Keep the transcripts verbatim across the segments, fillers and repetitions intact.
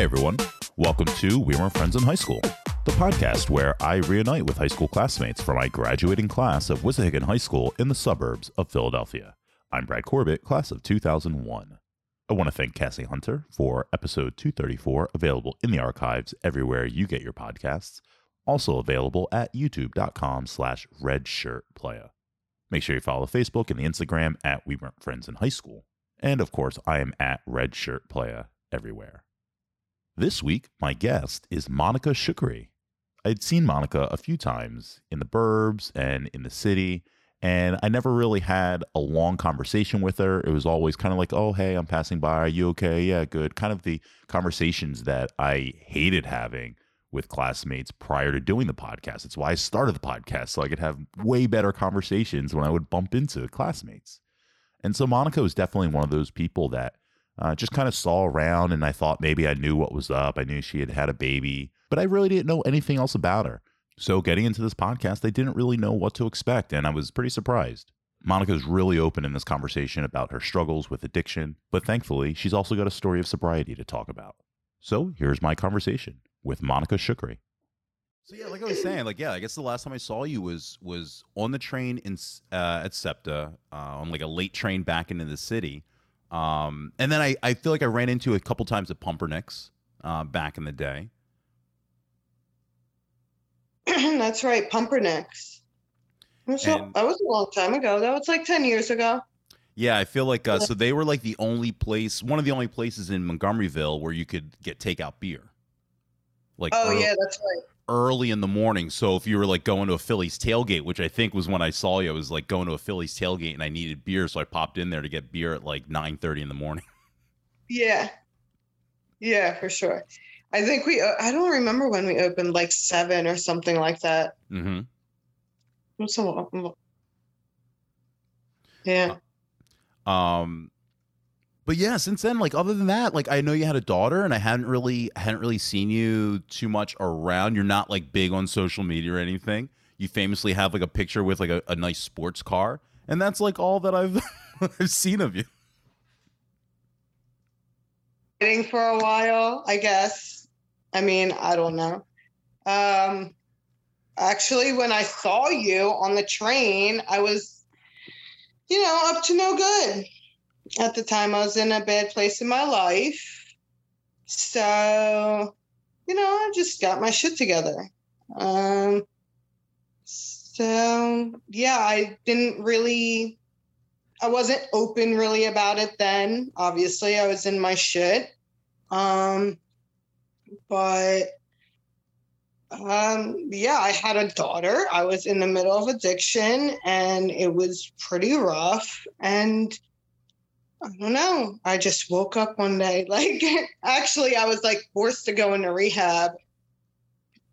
Hey everyone, welcome to We Weren't Friends in High School, the podcast where I reunite with high school classmates from my graduating class of Wissahickon High School in the suburbs of Philadelphia. I'm Brad Corbett, class of two thousand one. I want to thank Cassie Hunter for episode two thirty-four, available in the archives everywhere you get your podcasts, also available at youtube.com slash redshirtplaya. Make sure you follow Facebook and the Instagram at We Weren't Friends in High School. And of course, I am at redshirtplaya everywhere. This week, my guest is Monica Shukri. I'd seen Monica a few times in the burbs and in the city, and I never really had a long conversation with her. It was always kind of like, oh, hey, I'm passing by. Are you okay? Yeah, good. Kind of the conversations that I hated having with classmates prior to doing the podcast. It's why I started the podcast, so I could have way better conversations when I would bump into classmates. And so Monica was definitely one of those people that uh, just kind of saw around, and I thought maybe I knew what was up. I knew she had had a baby, but I really didn't know anything else about her. So getting into this podcast, I didn't really know what to expect, and I was pretty surprised. Monica's really open in this conversation about her struggles with addiction, but thankfully, she's also got a story of sobriety to talk about. So here's my conversation with Monica Shukri. So yeah, like I was saying, like, yeah, I guess the last time I saw you was was on the train in uh, at SEPTA, uh, on like a late train back into the city. Um, and then I, I feel like I ran into a couple times at Pumpernick's uh, back in the day. That's right, Pumpernick's. And, so, that was a long time ago. That was like ten years ago. Yeah, I feel like, uh, so they were like the only place, one of the only places in Montgomeryville where you could get takeout beer. Like oh, early, yeah, that's right. Early in the morning. So if you were like going to a Phillies tailgate, which I think was when I saw you, I was like going to a Phillies tailgate and I needed beer. So I popped in there to get beer at like nine thirty in the morning. Yeah. Yeah, for sure. I think we, I don't remember when we opened, like seven or something like that. Mm-hmm. So, yeah. Uh, um. But yeah, since then, like other than that, like I know you had a daughter and I hadn't really hadn't really seen you too much around. You're not like big on social media or anything. You famously have like a picture with like a, a nice sports car. And that's like all that I've, I've seen of you. Waiting for a while, I guess. I mean, I don't know. Um, actually, when I saw you on the train, I was, you know, up to no good. At the time, I was in a bad place in my life. So, you know, I just got my shit together. Um, so, yeah, I didn't really, I wasn't open really about it then. Obviously, I was in my shit. Um, but, um, yeah, I had a daughter. I was in the middle of addiction, and it was pretty rough. And I don't know. I just woke up one day. Like, actually, I was like forced to go into rehab.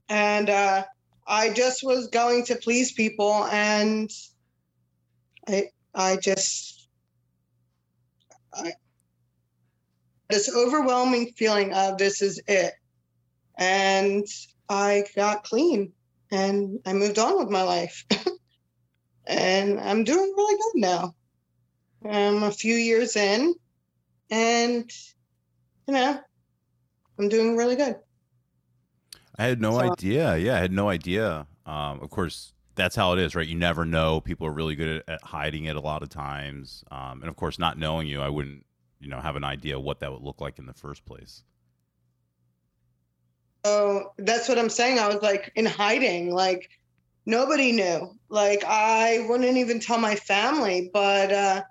And uh, I just was going to please people. And I I just, I, this overwhelming feeling of this is it. And I got clean and I moved on with my life. And I'm doing really good now. I'm a few years in, and, you know, I'm doing really good. I had no so. idea. Yeah, I had no idea. Um, of course, that's how it is, right? You never know. People are really good at, at hiding it a lot of times. Um, and, of course, not knowing you, I wouldn't, you know, have an idea what that would look like in the first place. So that's what I'm saying. I was, like, in hiding, like, nobody knew. Like, I wouldn't even tell my family, but... uh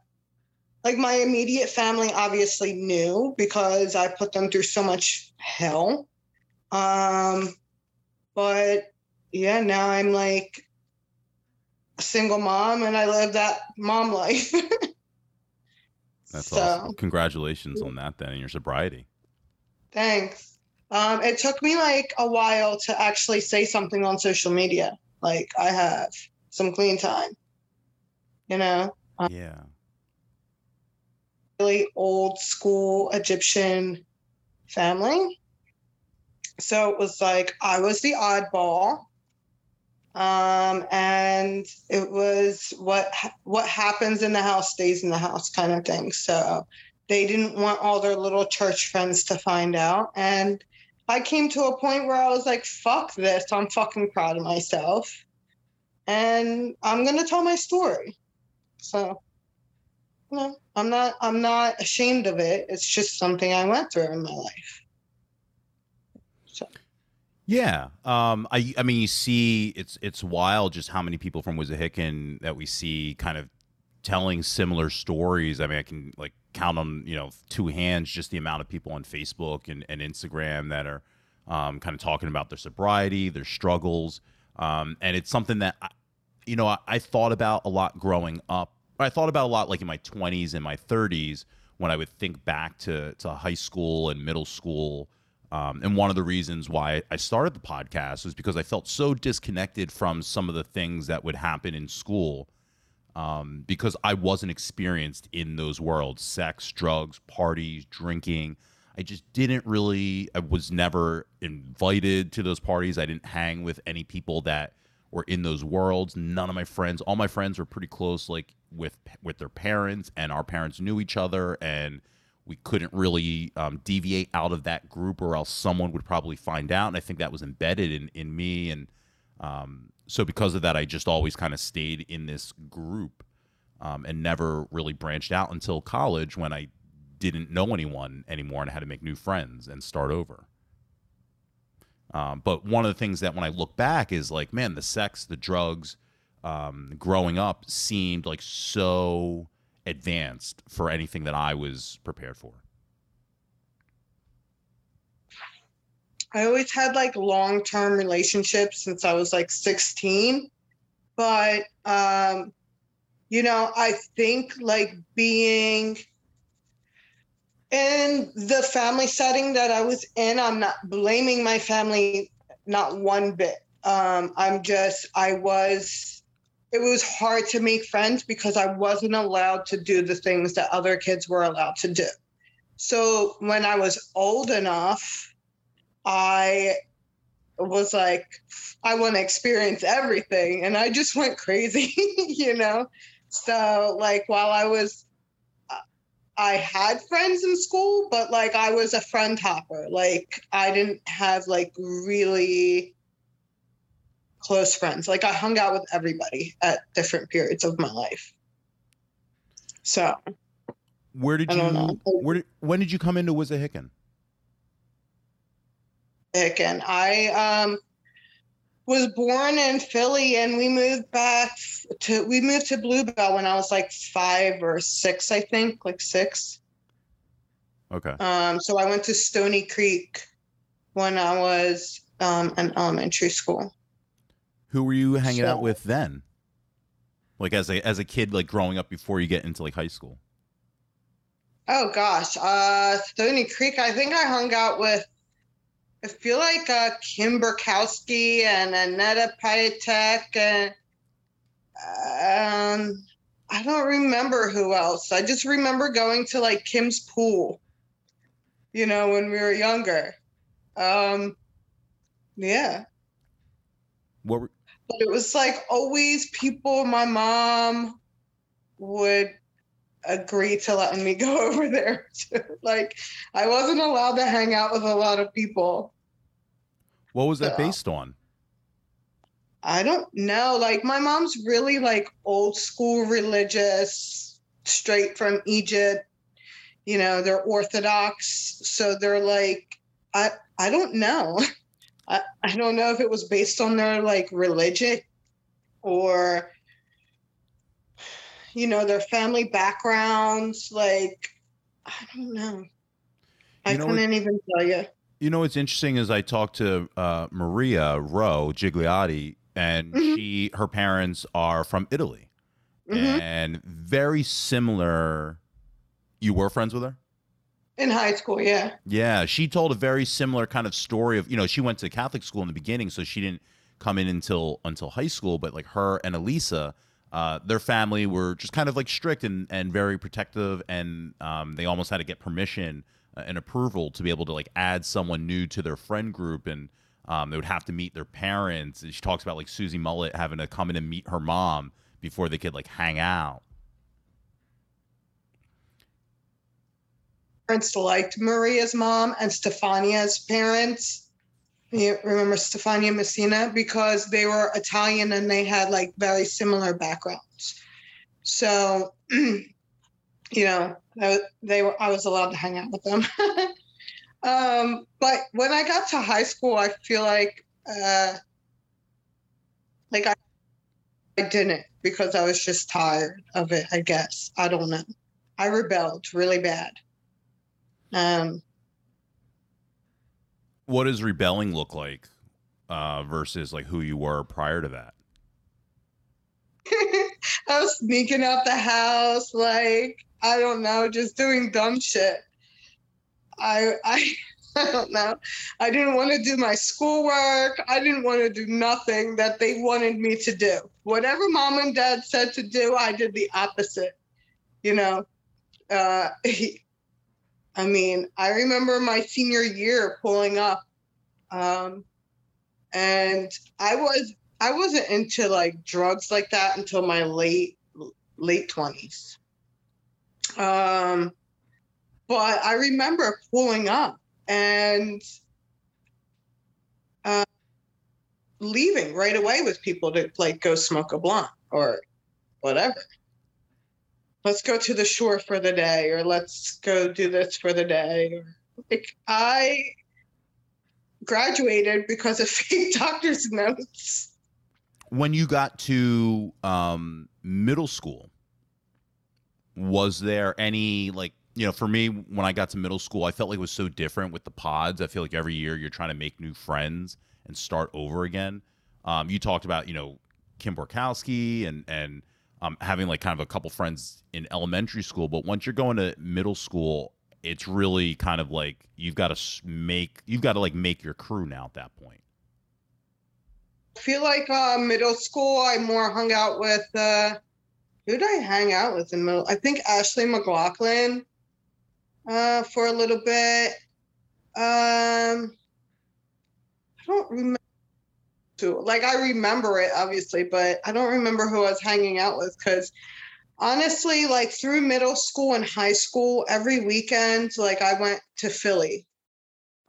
Like my immediate family obviously knew because I put them through so much hell. Um, but yeah, now I'm like a single mom and I live that mom life. That's so awesome. Congratulations on that then and your sobriety. Thanks. Um, it took me like a while to actually say something on social media. Like I have some clean time, you know? Um, yeah. Really old school Egyptian family. So it was like I was the oddball. Um, and it was what ha- what happens in the house stays in the house kind of thing. So they didn't want all their little church friends to find out. And I came to a point where I was like, fuck this. I'm fucking proud of myself. And I'm going to tell my story. So, you know, I'm not, I'm not ashamed of it. It's just something I went through in my life. So. Yeah. Um, I, I mean, you see, it's, it's wild just how many people from Wissahickon that we see kind of telling similar stories. I mean, I can like count on, you know, two hands, just the amount of people on Facebook and, and Instagram that are um, kind of talking about their sobriety, their struggles. Um, and it's something that, I, you know, I, I thought about a lot growing up. I thought about a lot like in my twenties and my thirties when I would think back to, to high school and middle school. Um, and one of the reasons why I started the podcast was because I felt so disconnected from some of the things that would happen in school um, because I wasn't experienced in those worlds, sex, drugs, parties, drinking. I just didn't really, I was never invited to those parties. I didn't hang with any people that were in those worlds. None of my friends, all my friends were pretty close, like with, with their parents, and our parents knew each other, and we couldn't really um, deviate out of that group or else someone would probably find out. And I think that was embedded in, in me. And um, so because of that, I just always kind of stayed in this group um, and never really branched out until college when I didn't know anyone anymore and I had to make new friends and start over. Um, but one of the things that when I look back is like, man, the sex, the drugs, um, growing up seemed like so advanced for anything that I was prepared for. I always had like long-term relationships since I was like sixteen, but, um, you know, I think like being in the family setting that I was in, I'm not blaming my family, not one bit. Um, I'm just, I was, it was hard to make friends because I wasn't allowed to do the things that other kids were allowed to do. So when I was old enough, I was like, I want to experience everything. And I just went crazy, you know? So like while I was, I had friends in school, but like I was a friend hopper. Like I didn't have like really close friends. Like I hung out with everybody at different periods of my life. So where did you, know. where, when did you come into Wissahickon? Hickon. I um, was born in Philly and we moved back to, we moved to Bluebell when I was like five or six, I think, like six. Okay. Um, so I went to Stony Creek when I was um, in elementary school. Who were you hanging so, out with then? Like as a, as a kid, like growing up before you get into like high school? Oh gosh. Uh, Stony Creek. I think I hung out with, I feel like uh, Kim Burkowski and Aneta Patek, and um, I don't remember who else. I just remember going to like Kim's pool, you know, when we were younger. Um, yeah. What were- but it was like always people, my mom would agree to letting me go over there. Like I wasn't allowed to hang out with a lot of people. What was that so, based on? I don't know. Like my mom's really like old school religious, straight from Egypt. You know, they're Orthodox. So they're like, I, I don't know. I, I don't know if it was based on their like religion or, you know, their family backgrounds, like, I don't know. I you know couldn't what, even tell you. You know, what's interesting is I talked to uh, Maria Rowe Gigliotti, and mm-hmm. she, her parents are from Italy. Mm-hmm. And very similar. You were friends with her? In high school, yeah. Yeah, she told a very similar kind of story of, you know, she went to Catholic school in the beginning, so she didn't come in until until high school, but like her and Elisa, Uh, their family were just kind of like strict and, and very protective, and um, they almost had to get permission and approval to be able to like add someone new to their friend group, and um, they would have to meet their parents. And she talks about like Susie Mullet having to come in and meet her mom before they could like hang out. parents liked Maria's mom and Stefania's parents. You remember Stefania Messina? Because they were Italian and they had like very similar backgrounds. So, you know, they were, I was allowed to hang out with them. um, but when I got to high school, I feel like, uh, like I, I didn't because I was just tired of it, I guess. I don't know. I rebelled really bad. Um, what does rebelling look like uh, versus like who you were prior to that? I was sneaking out the house, like, I don't know, just doing dumb shit. I, I, I don't know. I didn't want to do my schoolwork. I didn't want to do nothing that they wanted me to do. Whatever mom and dad said to do, I did the opposite. You know, uh, he, I mean, I remember my senior year pulling up, um, and I was I wasn't into like drugs like that until my late late twenties. Um, but I remember pulling up and uh, leaving right away with people to like go smoke a blunt or whatever. Let's go to the shore for the day, or let's go do this for the day. Like, I graduated because of fake doctor's notes. When you got to um, middle school, was there any, like, you know, for me, when I got to middle school, I felt like it was so different with the pods. I feel like every year you're trying to make new friends and start over again. Um, you talked about, you know, Kim Burkowski and, and, Um, having like kind of a couple friends in elementary school, but once you're going to middle school, it's really kind of like you've got to make you've got to like make your crew now at that point. I feel like uh, middle school, I more hung out with uh, who did I hang out with in middle? I think Ashley McLaughlin uh, for a little bit. Um, I don't remember. To, like, I remember it, obviously, but I don't remember who I was hanging out with because, honestly, like, through middle school and high school, every weekend, like, I went to Philly.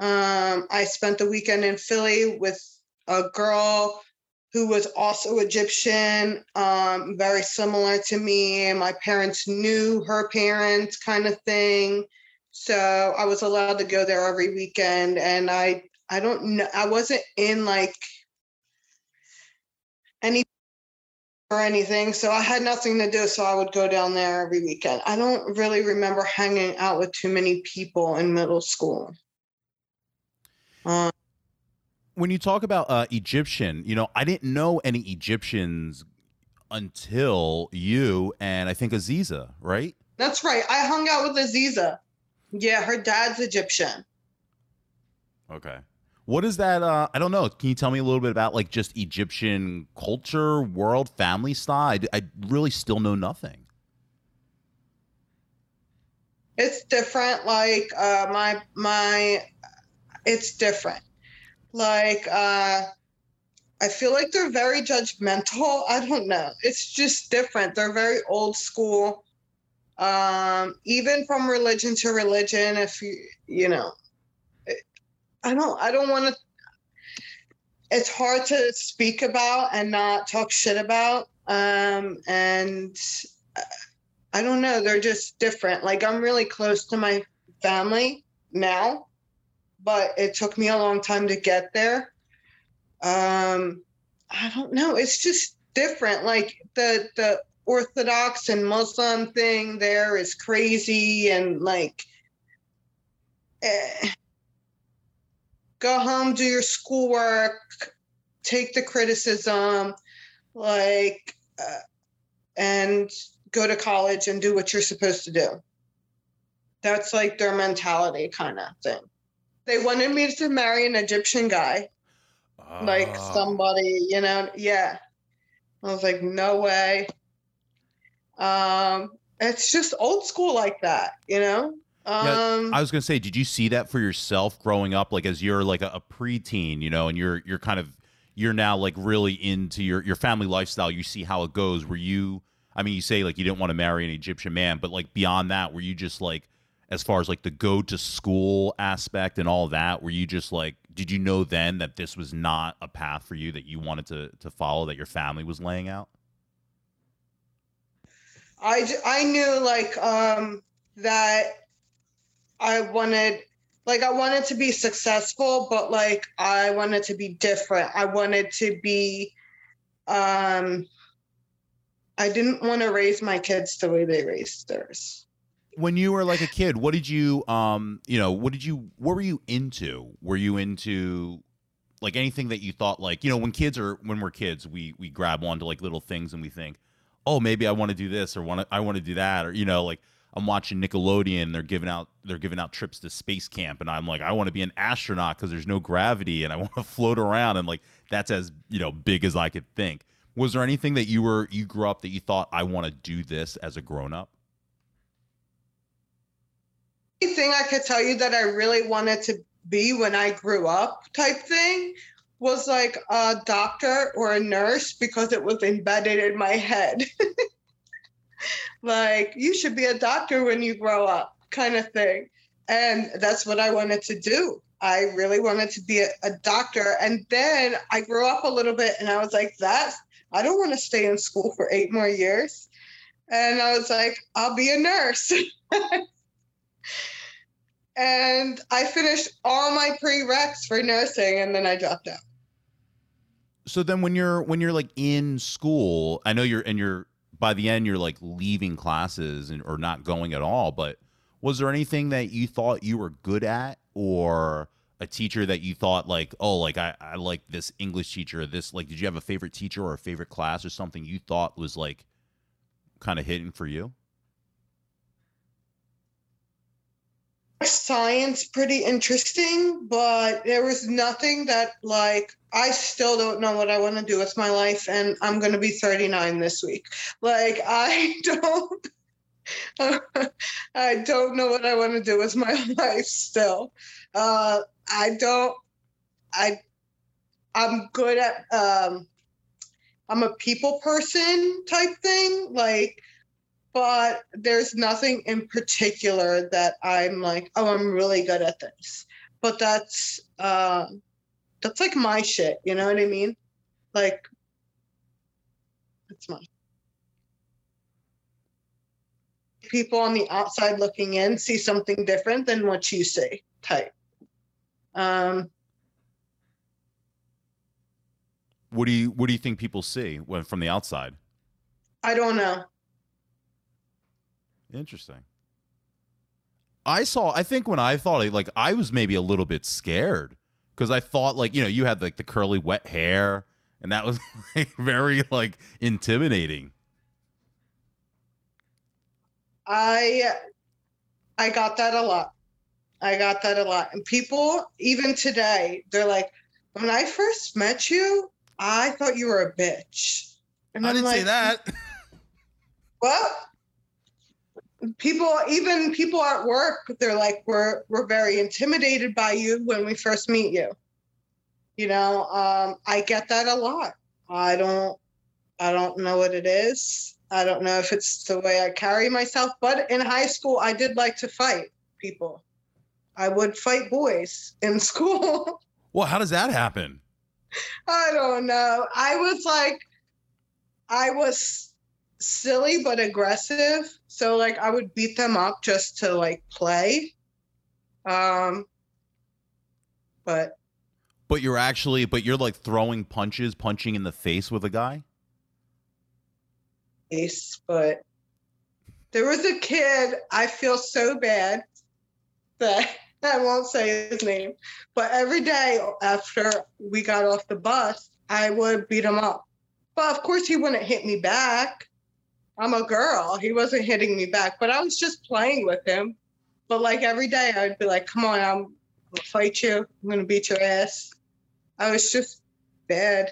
Um, I spent the weekend in Philly with a girl who was also Egyptian, um, very similar to me. My parents knew her parents kind of thing. So I was allowed to go there every weekend, and I, I don't know, I wasn't in, like, any or anything, so I had nothing to do, so I would go down there every weekend. I don't really remember hanging out with too many people in middle school. Um, when you talk about uh, Egyptian, you know, I didn't know any Egyptians until you and I think Aziza, right? That's right. I hung out with Aziza. Yeah, her dad's Egyptian. Okay. What is that? Uh, I don't know. Can you tell me a little bit about like just Egyptian culture, world, family style? I, I really still know nothing. It's different. Like uh, my my, it's different. Like uh, I feel like they're very judgmental. I don't know. It's just different. They're very old school. Um, even from religion to religion, if you you know. I don't, I don't want to, it's hard to speak about and not talk shit about. Um, and I don't know, they're just different. Like, I'm really close to my family now, but it took me a long time to get there. Um, I don't know. It's just different. Like the, the Orthodox and Muslim thing there is crazy. And like, eh. Go home, do your schoolwork, take the criticism, like, uh, and go to college and do what you're supposed to do. That's like their mentality kind of thing. They wanted me to marry an Egyptian guy, uh, like somebody, you know? Yeah. I was like, no way. Um, it's just old school like that, you know? Um, yeah, I was going to say, did you see that for yourself growing up? Like as you're like a, a preteen, you know, and you're, you're kind of, you're now like really into your, your family lifestyle. You see how it goes. Were you, I mean, you say like, you didn't want to marry an Egyptian man, but like beyond that, were you just like, as far as like the go to school aspect and all that? Were you just like, did you know then that this was not a path for you that you wanted to to follow, that your family was laying out? I, I knew like um, that I wanted, like I wanted to be successful, but like I wanted to be different. I wanted to be, um, I didn't want to raise my kids the way they raised theirs. When you were like a kid, what did you, um, you know, what did you, what were you into? Were you into like anything that you thought like, you know, when kids are, when we're kids, we, we grab onto like little things and we think, oh, maybe I want to do this or want to, I want to do that. Or, you know, like I'm watching Nickelodeon, they're giving out, they're giving out trips to space camp. And I'm like, I want to be an astronaut because there's no gravity and I want to float around. And like, that's as, you know, big as I could think. Was there anything that you were, you grew up that you thought, I want to do this as a grown up? Thing I could tell you that I really wanted to be when I grew up type thing was like a doctor or a nurse, because it was embedded in my head. Like, you should be a doctor when you grow up kind of thing. And that's what I wanted to do. I really wanted to be a, a doctor. And then I grew up a little bit and I was like, that's, I don't want to stay in school for eight more years. And I was like, I'll be a nurse. And I finished all my prereqs for nursing and then I dropped out. So then when you're, when you're like in school, I know you're, and you're, by the end, you're like leaving classes and, or not going at all, but was there anything that you thought you were good at or a teacher that you thought like, oh, like I, I like this English teacher, or this, like, did you have a favorite teacher or a favorite class or something you thought was like kind of hidden for you? Science pretty interesting, but there was nothing that like, I still don't know what I want to do with my life, and I'm going to be thirty-nine this week. Like I don't I don't know what I want to do with my life still. uh I don't I I'm good at um I'm a people person type thing, like, but there's nothing in particular that I'm like, oh, I'm really good at this. But that's, uh, that's like my shit. You know what I mean? Like, it's mine. People on the outside looking in see something different than what you see type. Um, what do you, what do you think people see when, from the outside? I don't know. Interesting. I saw, I think when I thought, like, I was maybe a little bit scared because I thought, like, you know, you had, like, the curly, wet hair, and that was, like, very, like, intimidating. I, I got that a lot. I got that a lot. And people, even today, they're like, when I first met you, I thought you were a bitch. And I I'm didn't like, say that. What? People, even people at work, they're like, we're we're very intimidated by you when we first meet you. You know, um, I get that a lot. I don't, I don't know what it is. I don't know if it's the way I carry myself. But in high school, I did like to fight people. I would fight boys in school. Well, how does that happen? I don't know. I was like, I was silly but aggressive. So, like, I would beat them up just to, like, play. Um, but. But you're actually, but you're, like, throwing punches, punching in the face with a guy? Face, but there was a kid, I feel so bad that I won't say his name. But every day after we got off the bus, I would beat him up. But, of course, he wouldn't hit me back. I'm a girl. He wasn't hitting me back, but I was just playing with him. But like every day I'd be like, come on, I'm gonna fight you. I'm gonna beat your ass. I was just bad.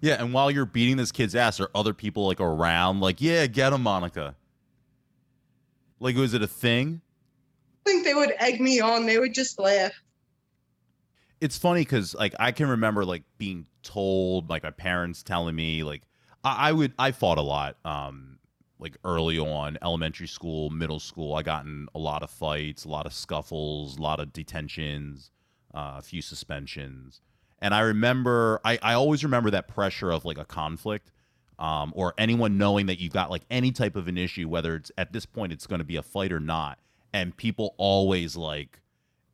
Yeah. And while you're beating this kid's ass, are other people like around like, yeah, get him, Monica? Like, was it a thing? I think they would egg me on. They would just laugh. It's funny. Cause like, I can remember like being told, like my parents telling me like, I would, I fought a lot, um, like early on, elementary school, middle school. I got in a lot of fights, a lot of scuffles, a lot of detentions, uh, a few suspensions. And I remember, I, I always remember that pressure of like a conflict, um, or anyone knowing that you've got like any type of an issue, whether it's at this point, it's going to be a fight or not. And people always like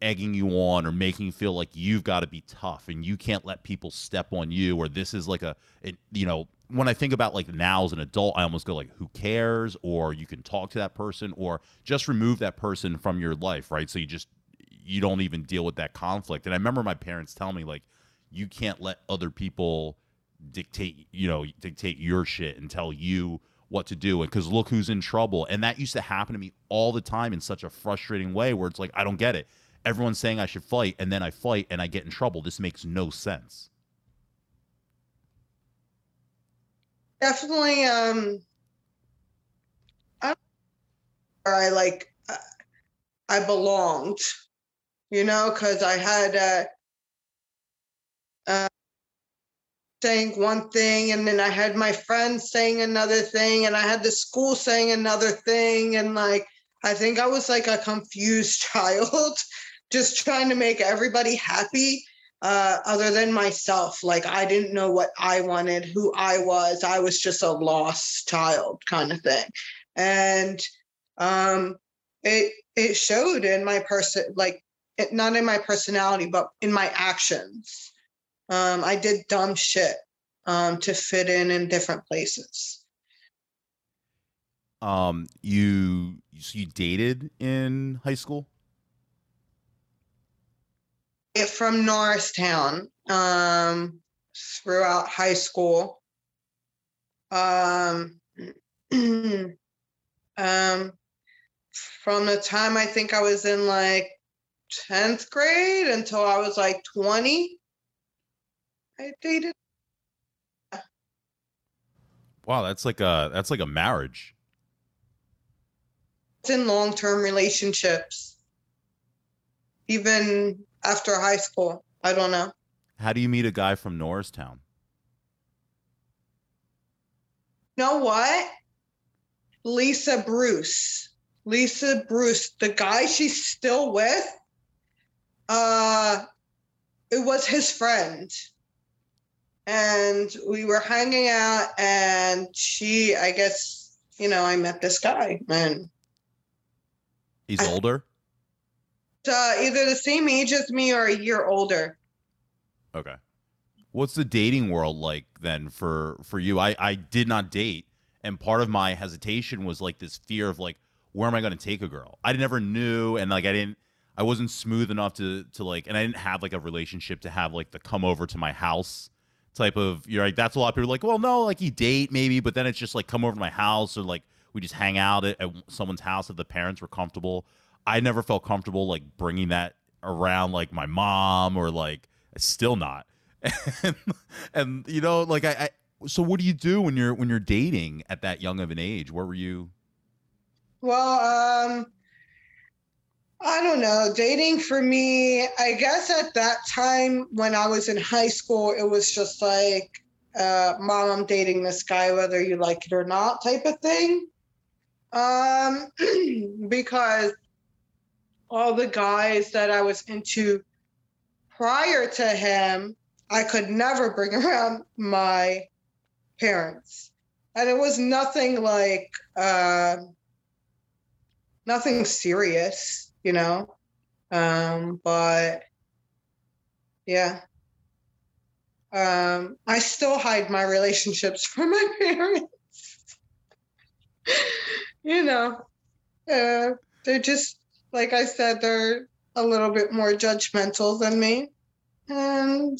egging you on or making you feel like you've got to be tough and you can't let people step on you, or this is like a, it, you know, when I think about like now as an adult, I almost go like, who cares? Or you can talk to that person or just remove that person from your life. Right. So you just, you don't even deal with that conflict. And I remember my parents telling me like, you can't let other people dictate, you know, dictate your shit and tell you what to do. And 'cause look who's in trouble. And that used to happen to me all the time in such a frustrating way where it's like, I don't get it. Everyone's saying I should fight, and then I fight and I get in trouble. This makes no sense. Definitely. Um, I, don't know where I like, uh, I belonged, you know, because I had uh, uh, saying one thing, and then I had my friends saying another thing, and I had the school saying another thing. And like, I think I was like a confused child, just trying to make everybody happy. Uh, other than myself, like I didn't know what I wanted, who I was. I was just a lost child kind of thing. And um, it it showed in my person, like it, not in my personality, but in my actions. Um, I did dumb shit um, to fit in in different places. Um, you, so you dated in high school? From Norristown, um, throughout high school. Um, um, from the time I think I was in like tenth grade until I was like twenty, I dated. Wow, that's like a that's like a marriage. It's in long-term relationships, even after high school. I don't know. How do you meet a guy from Norristown? You know what? Lisa Bruce. Lisa Bruce, the guy she's still with, uh, it was his friend. And we were hanging out, and she, I guess, you know, I met this guy. And he's I, older? Uh, either the same age as me or a year older. Okay. What's the dating world like then for, for you? I, I did not date. And part of my hesitation was like this fear of like, where am I going to take a girl? I never knew. And like, I didn't, I wasn't smooth enough to, to like, and I didn't have like a relationship to have like the come over to my house type of, you're like, that's a lot of people are like, well, no, like you date maybe, but then it's just like come over to my house or like we just hang out at, at someone's house if the parents were comfortable. I never felt comfortable like bringing that around like my mom or like still not. and, and you know, like I, I, so what do you do when you're, when you're dating at that young of an age? Where were you? Well, um, I don't know. Dating for me, I guess at that time when I was in high school, it was just like, uh, mom, I'm dating this guy, whether you like it or not type of thing. Um, because all the guys that I was into prior to him, I could never bring around my parents. And it was nothing like, uh, nothing serious, you know? Um, but yeah. Um, I still hide my relationships from my parents. You know, uh, they're just, like I said, they're a little bit more judgmental than me. And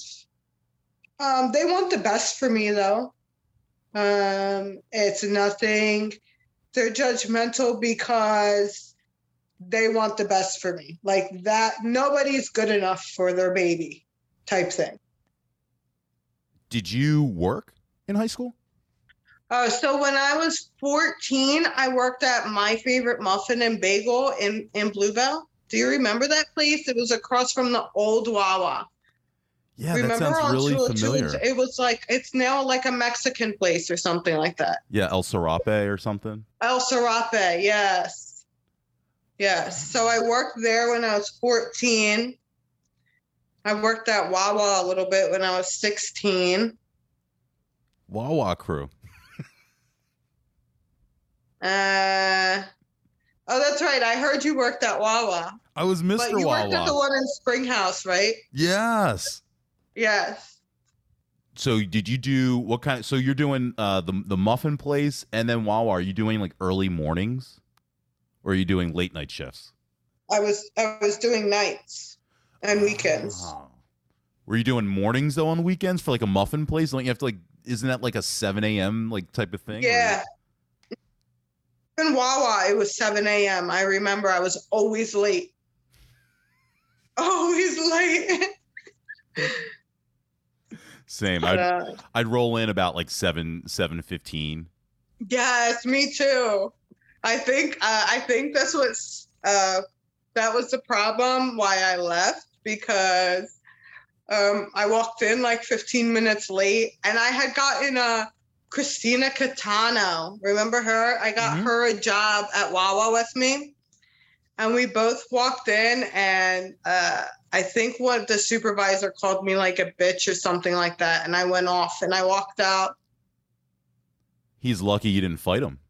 um, they want the best for me, though. Um, it's nothing. They're judgmental because they want the best for me. Like that, nobody's good enough for their baby type thing. Did you work in high school? Uh, so when I was fourteen, I worked at My Favorite Muffin and Bagel in, in Bluebell. Do you remember that place? It was across from the old Wawa. Yeah, remember that sounds really Chula familiar. Chula, it was like, it's now like a Mexican place or something like that. Yeah, El Serape or something. El Serape, yes. Yes. So I worked there when I was fourteen. I worked at Wawa a little bit when I was sixteen. Wawa crew. uh... Oh, that's right. I heard you worked at Wawa. I was Mister Wawa. But you Wawa. worked at the one in Springhouse, right? Yes. Yes. So did you do what kind of, so you're doing uh, the, the muffin place and then Wawa. Are you doing like early mornings or are you doing late night shifts? I was, I was doing nights and weekends. Oh. Were you doing mornings though on the weekends for like a muffin place? Like you have to like, isn't that like a seven a.m. like type of thing? Yeah. In Wawa, it was seven a.m. I remember I was always late. Always late. Same. But, uh, I'd, I'd roll in about like seven, seven fifteen. Yes, me too. I think uh, I think that's what's uh, that was the problem why I left, because um, I walked in like fifteen minutes late and I had gotten a Christina Catano, remember her? I got mm-hmm. her a job at Wawa with me, and we both walked in, and uh, I think what the supervisor called me like a bitch or something like that, and I went off and I walked out. He's lucky you didn't fight him.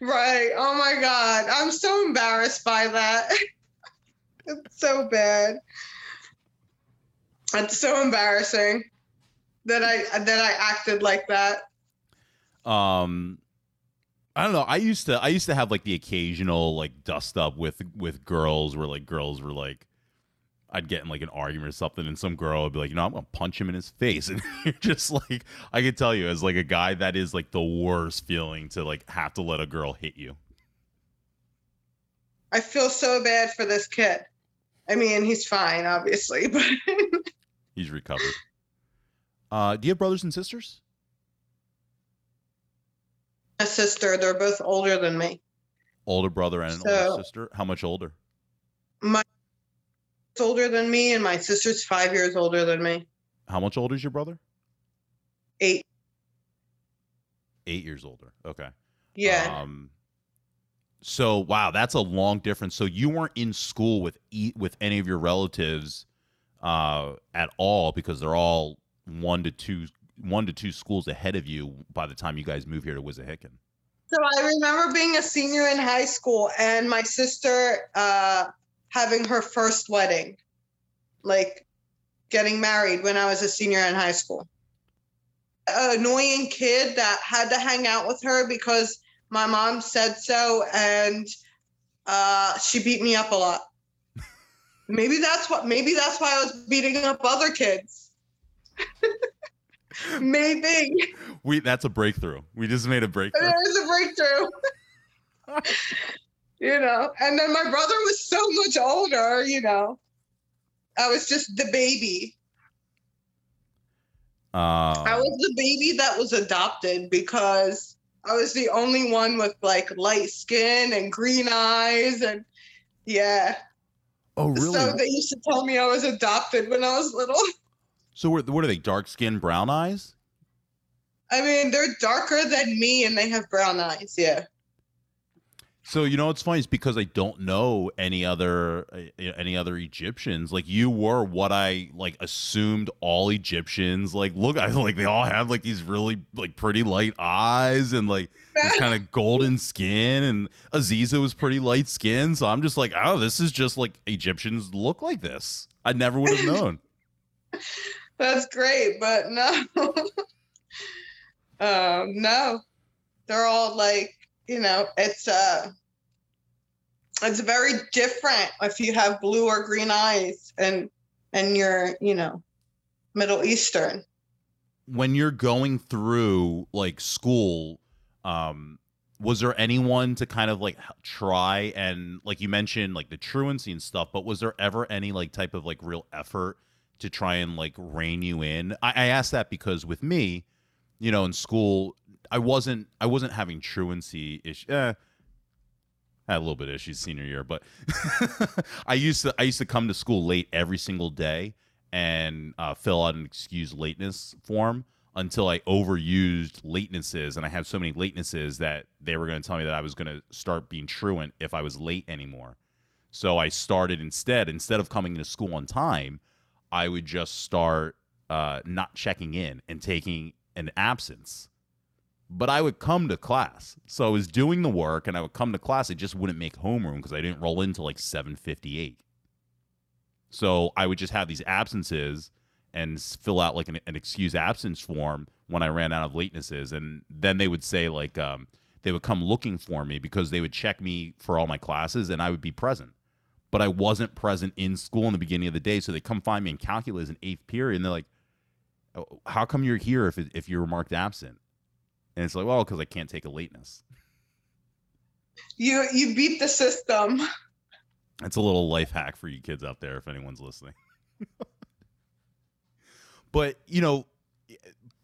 Right. Oh my God. I'm so embarrassed by that. It's so bad. It's so embarrassing. That I that I acted like that. Um, I don't know. I used to I used to have like the occasional like dust up with with girls where like girls were like, I'd get in like an argument or something, and some girl would be like, you know, I'm gonna punch him in his face, and you're just like, I could tell you as like a guy that is like the worst feeling to like have to let a girl hit you. I feel so bad for this kid. I mean, he's fine, obviously, but he's recovered. Uh, do you have brothers and sisters? A sister. They're both older than me. Older brother and an so, older sister. How much older? My sister's older than me, and my sister's five years older than me. How much older is your brother? Eight. Eight years older. Okay. Yeah. Um, so, wow, that's a long difference. So you weren't in school with e- with any of your relatives uh, at all because they're all one to two one to two schools ahead of you by the time you guys move here to Wissahickon. So I remember being a senior in high school and my sister uh, having her first wedding, like getting married when I was a senior in high school. An annoying kid that had to hang out with her because my mom said so, and uh, she beat me up a lot. Maybe that's what, maybe that's why I was beating up other kids. Maybe we that's a breakthrough. We just made a breakthrough. It was a breakthrough. You know, and then my brother was so much older, you know. I was just the baby. Uh, I was the baby that was adopted because I was the only one with like light skin and green eyes and yeah. Oh really? So they used to tell me I was adopted when I was little. So what are they, dark-skinned, brown eyes? I mean, they're darker than me, and they have brown eyes, yeah. So, you know, what's funny is because I don't know any other any other Egyptians. Like, you were what I, like, assumed all Egyptians. Like, look, I like they all have, like, these really, like, pretty light eyes and, like, this kind of golden skin. And Aziza was pretty light skin. So I'm just like, oh, this is just, like, Egyptians look like this. I never would have known. That's great, but no. um, no. They're all like, you know, it's uh it's very different if you have blue or green eyes and and you're, you know, Middle Eastern. When you're going through like school, um, was there anyone to kind of like try and like you mentioned like the truancy and stuff, but was there ever any like type of like real effort to try and like rein you in? I, I asked that because with me, you know, in school, I wasn't I wasn't having truancy issues. Eh, I had a little bit of issues senior year, but I used to I used to come to school late every single day and uh, fill out an excuse lateness form until I overused latenesses, and I had so many latenesses that they were going to tell me that I was going to start being truant if I was late anymore. So I started instead, instead of coming to school on time, I would just start uh, not checking in and taking an absence. But I would come to class. So I was doing the work and I would come to class. I just wouldn't make homeroom because I didn't roll in till like seven fifty-eight. So I would just have these absences and fill out like an, an excuse absence form when I ran out of latenesses. And then they would say like, um, they would come looking for me because they would check me for all my classes and I would be present. But I wasn't present in school in the beginning of the day. So they come find me in calculus in eighth period. And they're like, oh, how come you're here if, if you're marked absent? And it's like, well, because I can't take a lateness. You you beat the system. That's a little life hack for you kids out there, if anyone's listening. But, you know,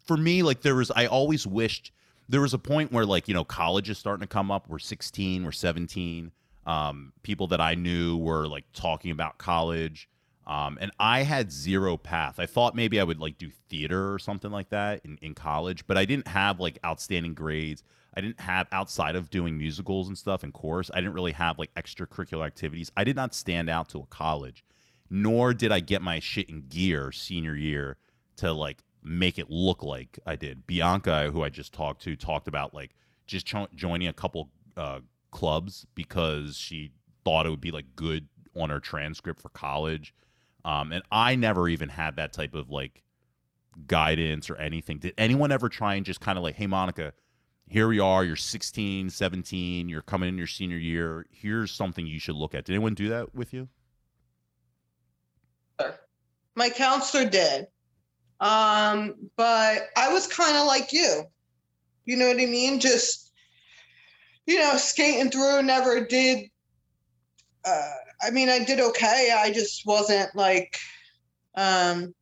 for me, like there was, I always wished, there was a point where like, you know, college is starting to come up. We're sixteen, we're seventeen. Um, people that I knew were like talking about college. Um, and I had zero path. I thought maybe I would like do theater or something like that in, in college, but I didn't have like outstanding grades. I didn't have, outside of doing musicals and stuff and chorus, I didn't really have like extracurricular activities. I did not stand out to a college, nor did I get my shit in gear senior year to like make it look like I did. Bianca, who I just talked to, talked about like just cho- joining a couple uh, clubs because she thought it would be like good on her transcript for college. Um, and I never even had that type of like guidance or anything. Did anyone ever try and just kind of like, hey, Monica, here we are. You're sixteen, seventeen. You're coming in your senior year. Here's something you should look at. Did anyone do that with you? My counselor did. Um, but I was kind of like you. You know what I mean? Just, you know, skating through, never did. Uh, I mean, I did okay. I just wasn't like, um,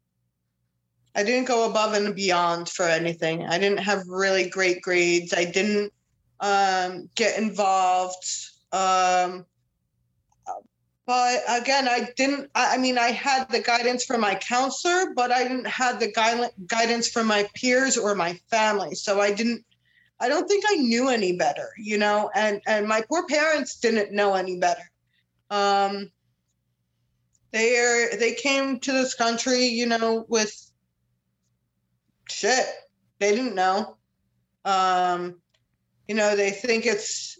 I didn't go above and beyond for anything. I didn't have really great grades. I didn't um, get involved. Um, but again, I didn't, I, I mean, I had the guidance from my counselor, but I didn't have the gui- guidance from my peers or my family. So I didn't, I don't think I knew any better, you know, and, and my poor parents didn't know any better. Um, they are, they came to this country, you know, with shit. They didn't know. Um, you know, they think it's,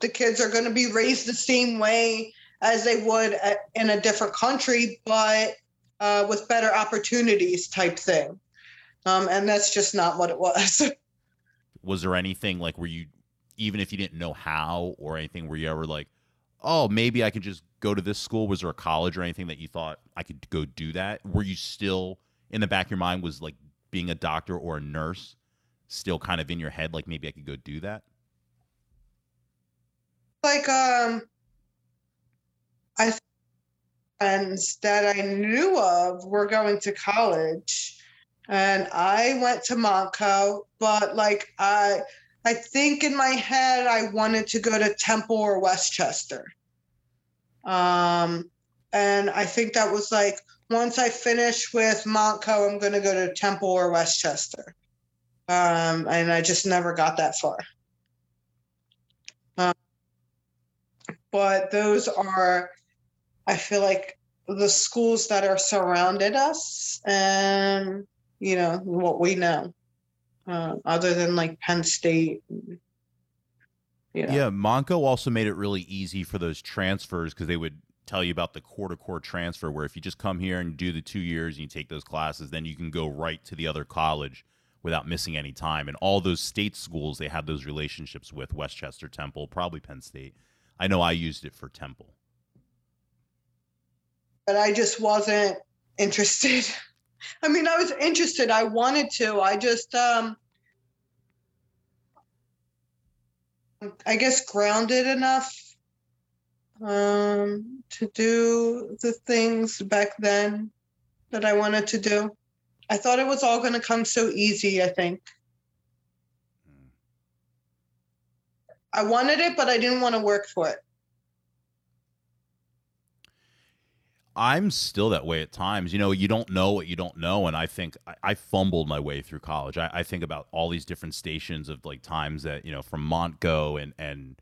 the kids are going to be raised the same way as they would at, in a different country, but uh, with better opportunities type thing. Um, and that's just not what it was. Was there anything like, were you, even if you didn't know how or anything, were you ever like, oh, maybe I could just go to this school? Was there a college or anything that you thought I could go do that? Were you still in the back of your mind, was like being a doctor or a nurse still kind of in your head? Like maybe I could go do that. Like, um, I think friends that I knew of were going to college and I went to Montco, but like, I, I think in my head, I wanted to go to Temple or Westchester. Um, and I think that was like, once I finish with Montco, I'm going to go to Temple or Westchester. Um, and I just never got that far. Um, but those are, I feel like, the schools that are surrounded us and, you know, what we know. Uh, other than like Penn State. And, you know. Yeah, Montco also made it really easy for those transfers because they would tell you about the core-to-core transfer where if you just come here and do the two years and you take those classes, then you can go right to the other college without missing any time. And all those state schools, they had those relationships with Westchester, Temple, probably Penn State. I know I used it for Temple. But I just wasn't interested. I mean, I was interested. I wanted to. I just, um, I guess, grounded enough um, to do the things back then that I wanted to do. I thought it was all going to come so easy, I think. I wanted it, but I didn't want to work for it. I'm still that way at times. You know, you don't know what you don't know. And I think I, I fumbled my way through college. I, I think about all these different stations of like times that, you know, from Montco and, and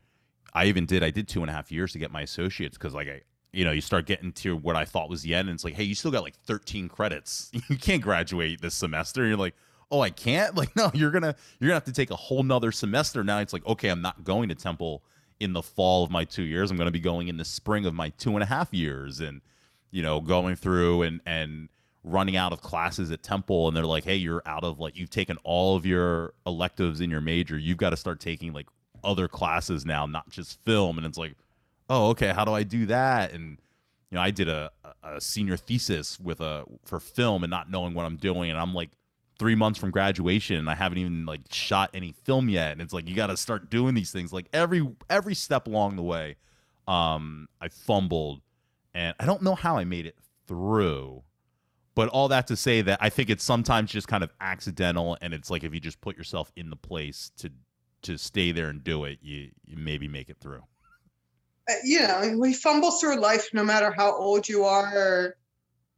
I even did, I did two and a half years to get my associates. Cause like I, you know, you start getting to what I thought was the end and it's like, hey, you still got like thirteen credits. You can't graduate this semester. And you're like, oh, I can't? Like, no, you're going to, you're gonna have to take a whole nother semester. Now it's like, okay, I'm not going to Temple in the fall of my two years. I'm going to be going in the spring of my two and a half years. And, you know, going through and, and running out of classes at Temple. And they're like, hey, you're out of like, you've taken all of your electives in your major. You've got to start taking like other classes now, not just film. And it's like, oh, okay, how do I do that? And, you know, I did a, a senior thesis with a, for film and not knowing what I'm doing. And I'm like three months from graduation and I haven't even like shot any film yet. And it's like, you got to start doing these things. Like every, every step along the way, um, I fumbled. And I don't know how I made it through, but all that to say that I think it's sometimes just kind of accidental. And it's like, if you just put yourself in the place to, to stay there and do it, you, you maybe make it through. You know, we fumble through life, no matter how old you are, or,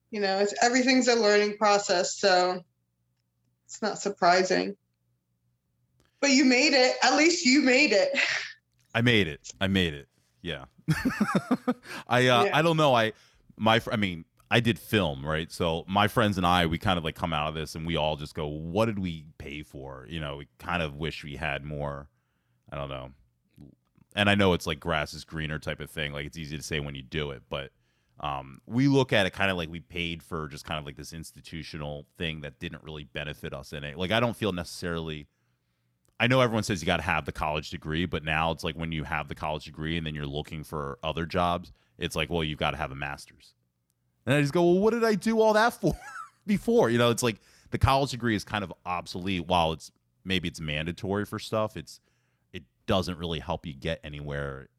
you know, it's, everything's a learning process. So it's not surprising, but you made it. At least you made it. I made it. I made it. Yeah. I, uh, yeah. I don't know. I, my, I mean, I did film, right? So my friends and I, we kind of like come out of this and we all just go, what did we pay for? You know, we kind of wish we had more, I don't know. And I know it's like grass is greener type of thing. Like it's easy to say when you do it, but, um, we look at it kind of like we paid for just kind of like this institutional thing that didn't really benefit us in it. Like, I don't feel necessarily, I know everyone says you got to have the college degree, but now it's like when you have the college degree and then you're looking for other jobs, it's like, well, you've got to have a master's. And I just go, well, what did I do all that for before? You know, it's like the college degree is kind of obsolete. While it's maybe it's mandatory for stuff, it's it doesn't really help you get anywhere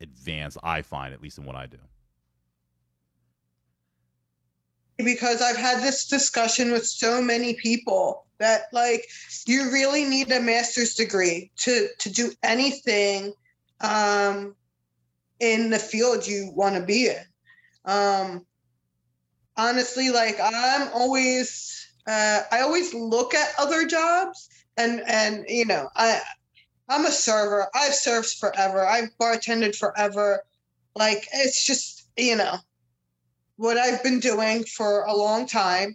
advanced, I find, at least in what I do. Because I've had this discussion with so many people that like, you really need a master's degree to, to do anything um, in the field you want to be in. Um, honestly, like I'm always, uh, I always look at other jobs and, and, you know, I, I'm a server. I've served forever. I've bartended forever. Like, it's just, you know, what I've been doing for a long time.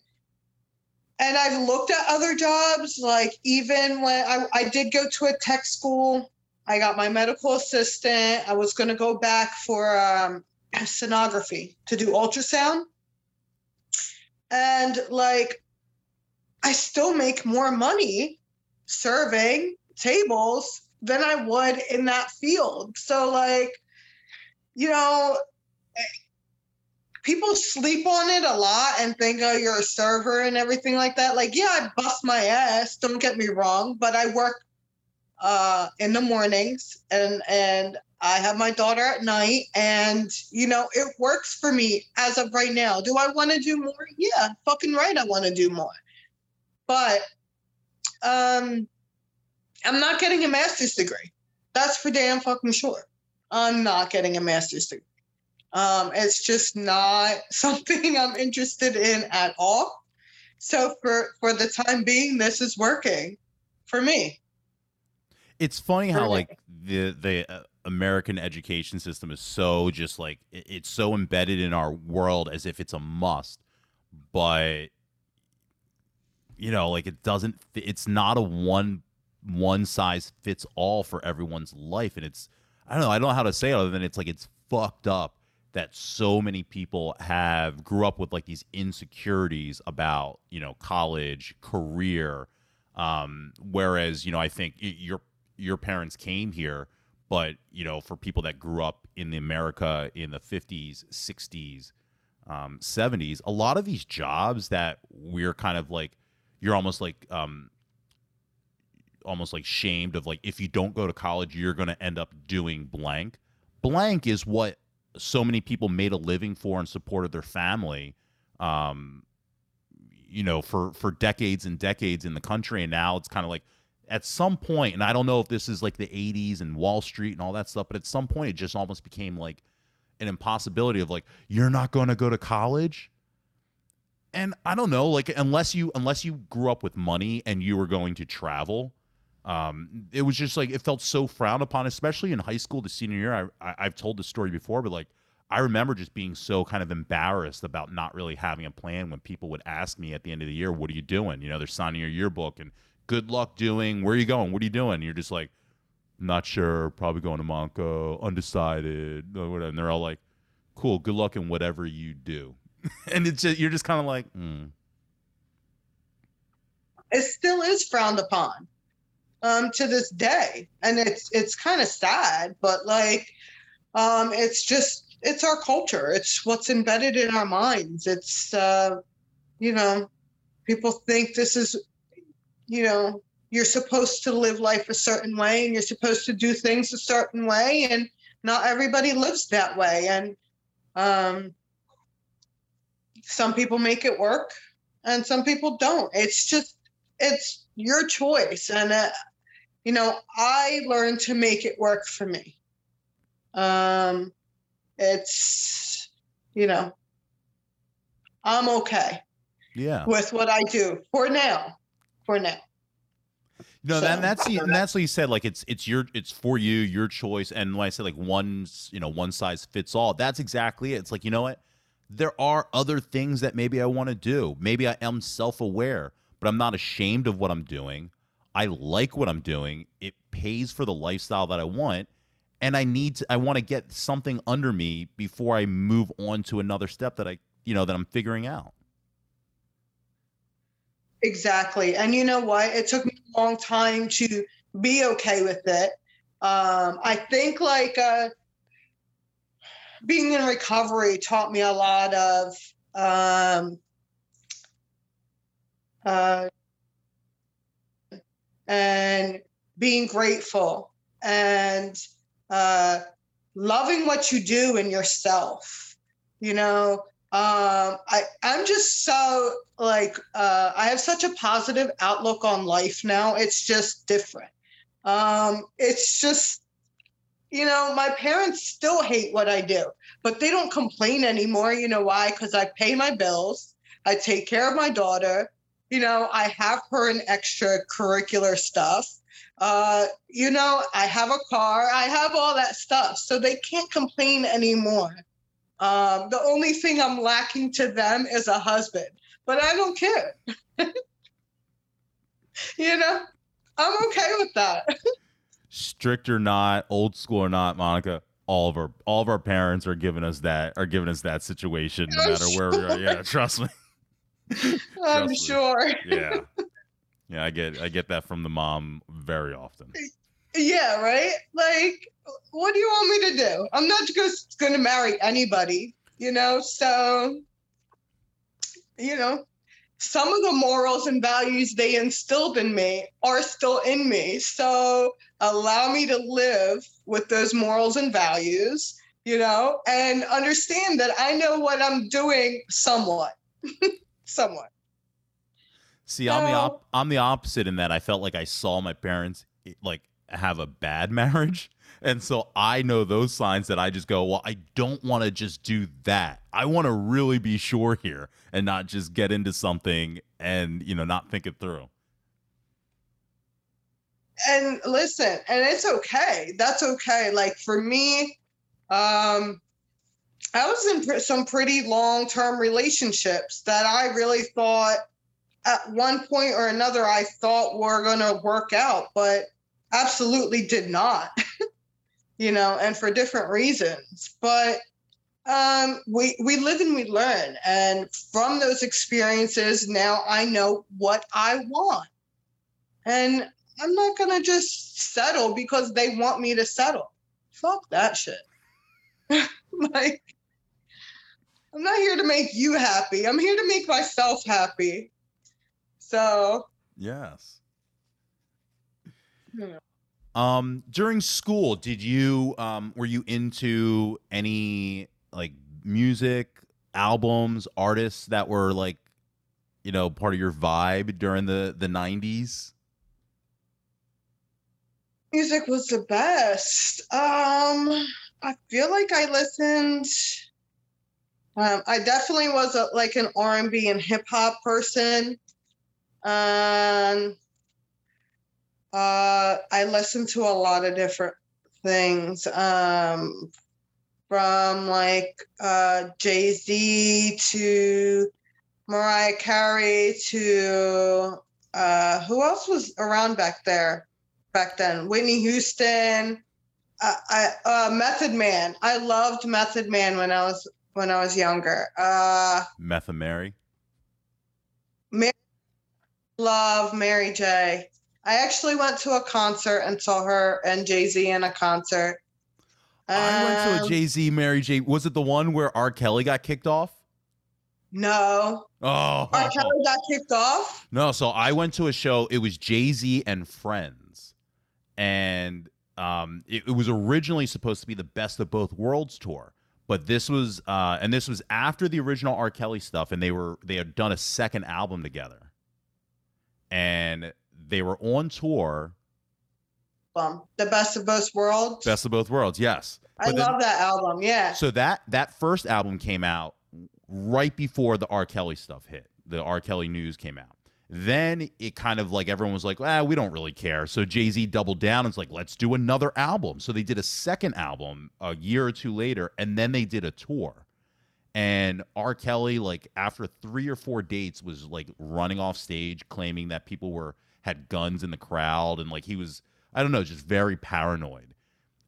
And I've looked at other jobs, like even when I, I did go to a tech school, I got my medical assistant. I was going to go back for um, sonography to do ultrasound. And like, I still make more money serving tables than I would in that field. So like, you know, people sleep on it a lot and think, oh, you're a server and everything like that. Like, yeah, I bust my ass. Don't get me wrong. But I work uh, in the mornings and, and I have my daughter at night. And, you know, it works for me as of right now. Do I want to do more? Yeah, fucking right. I want to do more. But um, I'm not getting a master's degree. That's for damn fucking sure. I'm not getting a master's degree. Um, it's just not something I'm interested in at all. So for, for the time being, this is working for me. It's funny for how me. like the, the uh, American education system is so just like, it, it's so embedded in our world as if it's a must, but you know, like it doesn't, it's not a one, one size fits all for everyone's life. And it's, I don't know, I don't know how to say it other than it's like, it's fucked up that so many people have grew up with like these insecurities about, you know, college, career. Um, whereas, you know, I think your, your parents came here, but you know, for people that grew up in America in the fifties, sixties, um, seventies, a lot of these jobs that we're kind of like, you're almost like, um, almost like shamed of like, if you don't go to college, you're going to end up doing blank. Blank is what so many people made a living for and supported their family, um, you know, for, for decades and decades in the country. And now it's kind of like, at some point, and I don't know if this is like the eighties and Wall Street and all that stuff, but at some point it just almost became like an impossibility of like, you're not going to go to college. And I don't know, like, unless you unless you grew up with money and you were going to travel, um, it was just like, it felt so frowned upon, especially in high school, the senior year. I, I, I've told this story before, but like, I remember just being so kind of embarrassed about not really having a plan when people would ask me at the end of the year, what are you doing? You know, they're signing your yearbook and good luck doing, where are you going? What are you doing? And you're just like, not sure, probably going to Montco, undecided, whatever. And they're all like, cool, good luck in whatever you do. And it's just, you're just kind of like, mm. It still is frowned upon um, to this day. And it's, it's kind of sad, but like, um, it's just, it's our culture. It's what's embedded in our minds. It's, uh, you know, people think this is, you know, you're supposed to live life a certain way and you're supposed to do things a certain way. And not everybody lives that way. And um, some people make it work and some people don't. It's just, it's your choice. And, uh, you know, I learned to make it work for me. Um, It's, you know, I'm okay. Yeah. With what I do for now, for now. No, so, that, that's the, and that's what you said. Like it's it's your it's for you, your choice. And when I said like one, you know, one size fits all, that's exactly it. It's like, you know what? There are other things that maybe I want to do. Maybe I am self-aware, but I'm not ashamed of what I'm doing. I like what I'm doing. It pays for the lifestyle that I want. And I need to, I want to get something under me before I move on to another step that I, you know, that I'm figuring out. Exactly. And you know what? It took me a long time to be okay with it. Um, I think like uh, being in recovery taught me a lot of um, uh, and being grateful and Uh, loving what you do and yourself, you know, um, I, I'm just so like, uh, I have such a positive outlook on life now. It's just different. Um, it's just, you know, my parents still hate what I do, but they don't complain anymore. You know why? Because I pay my bills. I take care of my daughter. You know, I have her in extracurricular stuff. Uh, you know, I have a car, I have all that stuff. So they can't complain anymore. Um, the only thing I'm lacking to them is a husband, but I don't care. You know, I'm okay with that. Strict or not, old school or not, Monica, all of our, all of our parents are giving us that, are giving us that situation, no I'm matter sure. where we are. Yeah. Trust me. trust I'm me. sure. Yeah. Yeah, I get I get that from the mom very often. Yeah, right? Like, what do you want me to do? I'm not just going to marry anybody, you know? So, you know, some of the morals and values they instilled in me are still in me. So allow me to live with those morals and values, you know, and understand that I know what I'm doing somewhat, somewhat. See, I'm the op- I'm the opposite in that I felt like I saw my parents like have a bad marriage, and so I know those signs that I just go, well, I don't want to just do that. I want to really be sure here and not just get into something and, you know, not think it through. And listen, and it's okay. That's okay. Like for me, um, I was in pr- some pretty long-term relationships that I really thought, at one point or another, I thought were going to work out, but absolutely did not, you know, and for different reasons. But um, we, we live and we learn. And from those experiences, now I know what I want. And I'm not going to just settle because they want me to settle. Fuck that shit. Like, I'm not here to make you happy. I'm here to make myself happy. So yes. Yeah. Um, during school, did you um were you into any like music, albums, artists that were like, you know, part of your vibe during the the nineties? music was the best? Um, I feel like I listened. Um, I definitely was a, like an R and B and hip hop person. Um, uh, I listened to a lot of different things, um, from like uh, Jay-Z to Mariah Carey to uh, who else was around back there, back then? Whitney Houston, uh, I, uh, Method Man. I loved Method Man when I was when I was younger. Uh, Method Mary. Mary. Love Mary J. I actually went to a concert and saw her and Jay-Z in a concert. Um, I went to a Jay-Z, Mary J. Was it the one where R. Kelly got kicked off? No. Oh. R. Kelly got kicked off? No, so I went to a show. It was Jay-Z and Friends. And um, it, it was originally supposed to be the Best of Both Worlds tour. But this was, uh, and this was after the original R. Kelly stuff. And they were they had done a second album together. And they were on tour. Um, the Best of Both Worlds? Best of Both Worlds, yes. I but love then, that album, yeah. So that that first album came out right before the R. Kelly stuff hit. The R. Kelly news came out. Then it kind of like everyone was like, ah, we don't really care. So Jay-Z doubled down and was like, let's do another album. So they did a second album a year or two later, and then they did a tour. And R. Kelly, like after three or four dates, was like running off stage claiming that people were had guns in the crowd, and like he was, I don't know, just very paranoid.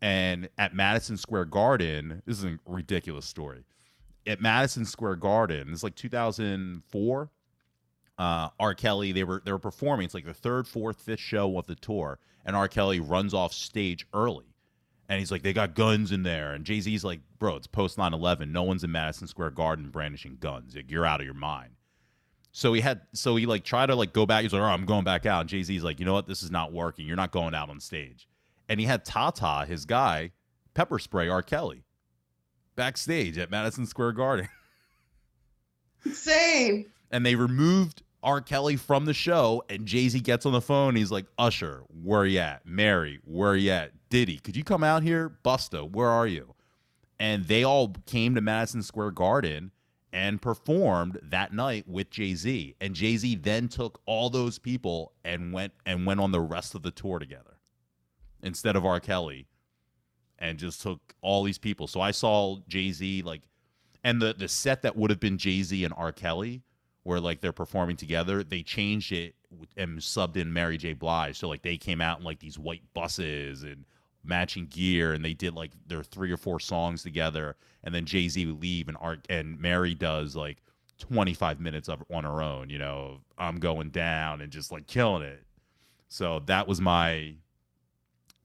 And at Madison Square Garden, this is a ridiculous story. At Madison Square Garden, it's like two thousand four. Uh, R. Kelly, they were they were performing. It's like the third, fourth, fifth show of the tour, and R. Kelly runs off stage early. And he's like, they got guns in there. And Jay-Z's like, bro, it's post nine eleven. No one's in Madison Square Garden brandishing guns. Like, you're out of your mind. So he had, so he like tried to like go back. He's like, all right, I'm going back out. And Jay-Z's like, you know what? This is not working. You're not going out on stage. And he had Tata, his guy, pepper spray R. Kelly backstage at Madison Square Garden. Insane. And they removed R. Kelly from the show, and Jay-Z gets on the phone. He's like, Usher, where you at? Mary, where you at? Diddy, could you come out here? Busta, where are you? And they all came to Madison Square Garden and performed that night with Jay-Z. And Jay-Z then took all those people and went and went on the rest of the tour together instead of R. Kelly, and just took all these people. So I saw Jay-Z, like, and the, the set that would have been Jay-Z and R. Kelly, where like they're performing together, they changed it and subbed in Mary J. Blige. So like they came out in like these white buses and matching gear, and they did like their three or four songs together. And then Jay-Z would leave, and Art and Mary does like twenty-five minutes of on her own, you know, I'm going down, and just like killing it. So that was my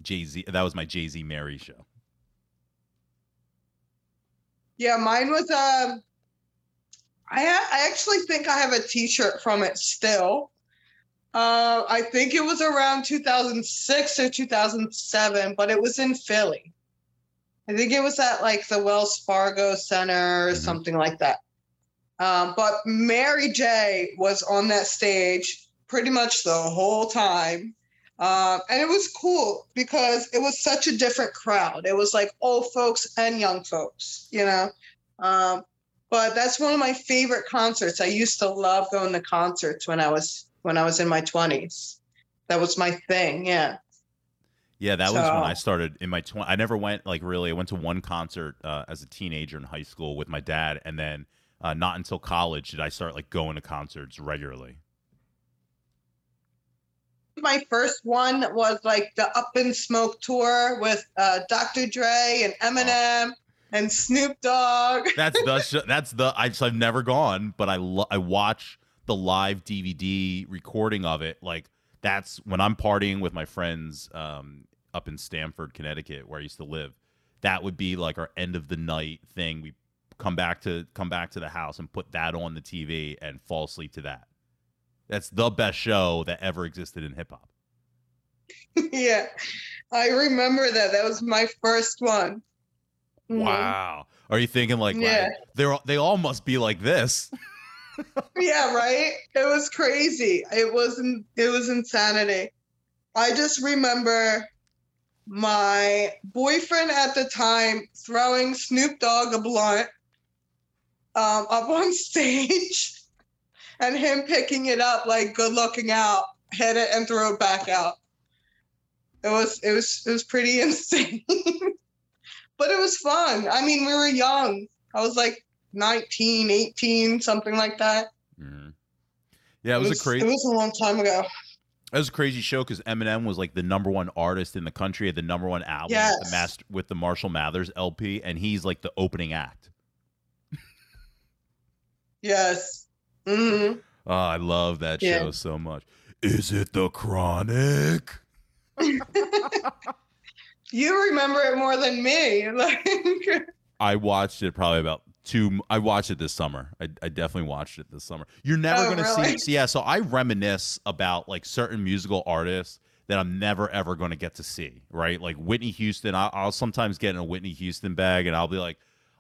Jay-Z. That was my Jay-Z Mary show. Yeah, mine was um. I, ha- I actually think I have a T-shirt from it still. Uh, I think it was around two thousand six or two thousand seven, but it was in Philly. I think it was at like the Wells Fargo Center or mm-hmm. something like that. Um, but Mary J. was on that stage pretty much the whole time. Um, and it was cool because it was such a different crowd. It was like old folks and young folks, you know? Um, But that's one of my favorite concerts. I used to love going to concerts when I was when I was in my twenties. That was my thing. Yeah. Yeah, that so. was when I started in my twenties. I never went like really. I went to one concert uh, as a teenager in high school with my dad, and then uh, not until college did I start like going to concerts regularly. My first one was like the Up in Smoke tour with uh, Doctor Dre and Eminem. Oh. And Snoop Dogg. That's the show. That's the. I just, I've never gone, but I lo- I watch the live D V D recording of it. Like that's when I'm partying with my friends um, up in Stamford, Connecticut, where I used to live. That would be like our end of the night thing. We come back to come back to the house and put that on the T V and fall asleep to that. That's the best show that ever existed in hip hop. Yeah, I remember that. That was my first one. Wow. Mm-hmm. Are you thinking like, yeah. like they're they all must be like this? Yeah, right. It was crazy. It wasn't. It was insanity. I just remember my boyfriend at the time throwing Snoop Dogg a blunt um, up on stage and him picking it up, like good looking out, hit it and throw it back out. It was it was it was pretty insane. But it was fun. I mean, we were young. I was like nineteen, eighteen, something like that. Mm. Yeah, it was, it was a crazy. It was a long time ago. That was a crazy show because Eminem was like the number one artist in the country, the number one album yes. with, the master, with the Marshall Mathers L P, and he's like the opening act. Yes. Mm-hmm. Oh, I love that yeah. show so much. Is it the Chronic? You remember it more than me. Like I watched it probably about two. I watched it this summer. I, I definitely watched it this summer. You're never oh, going to really? see. Yeah. So I reminisce about like certain musical artists that I'm never, ever going to get to see. Right. Like Whitney Houston. I, I'll sometimes get in a Whitney Houston bag and I'll be like,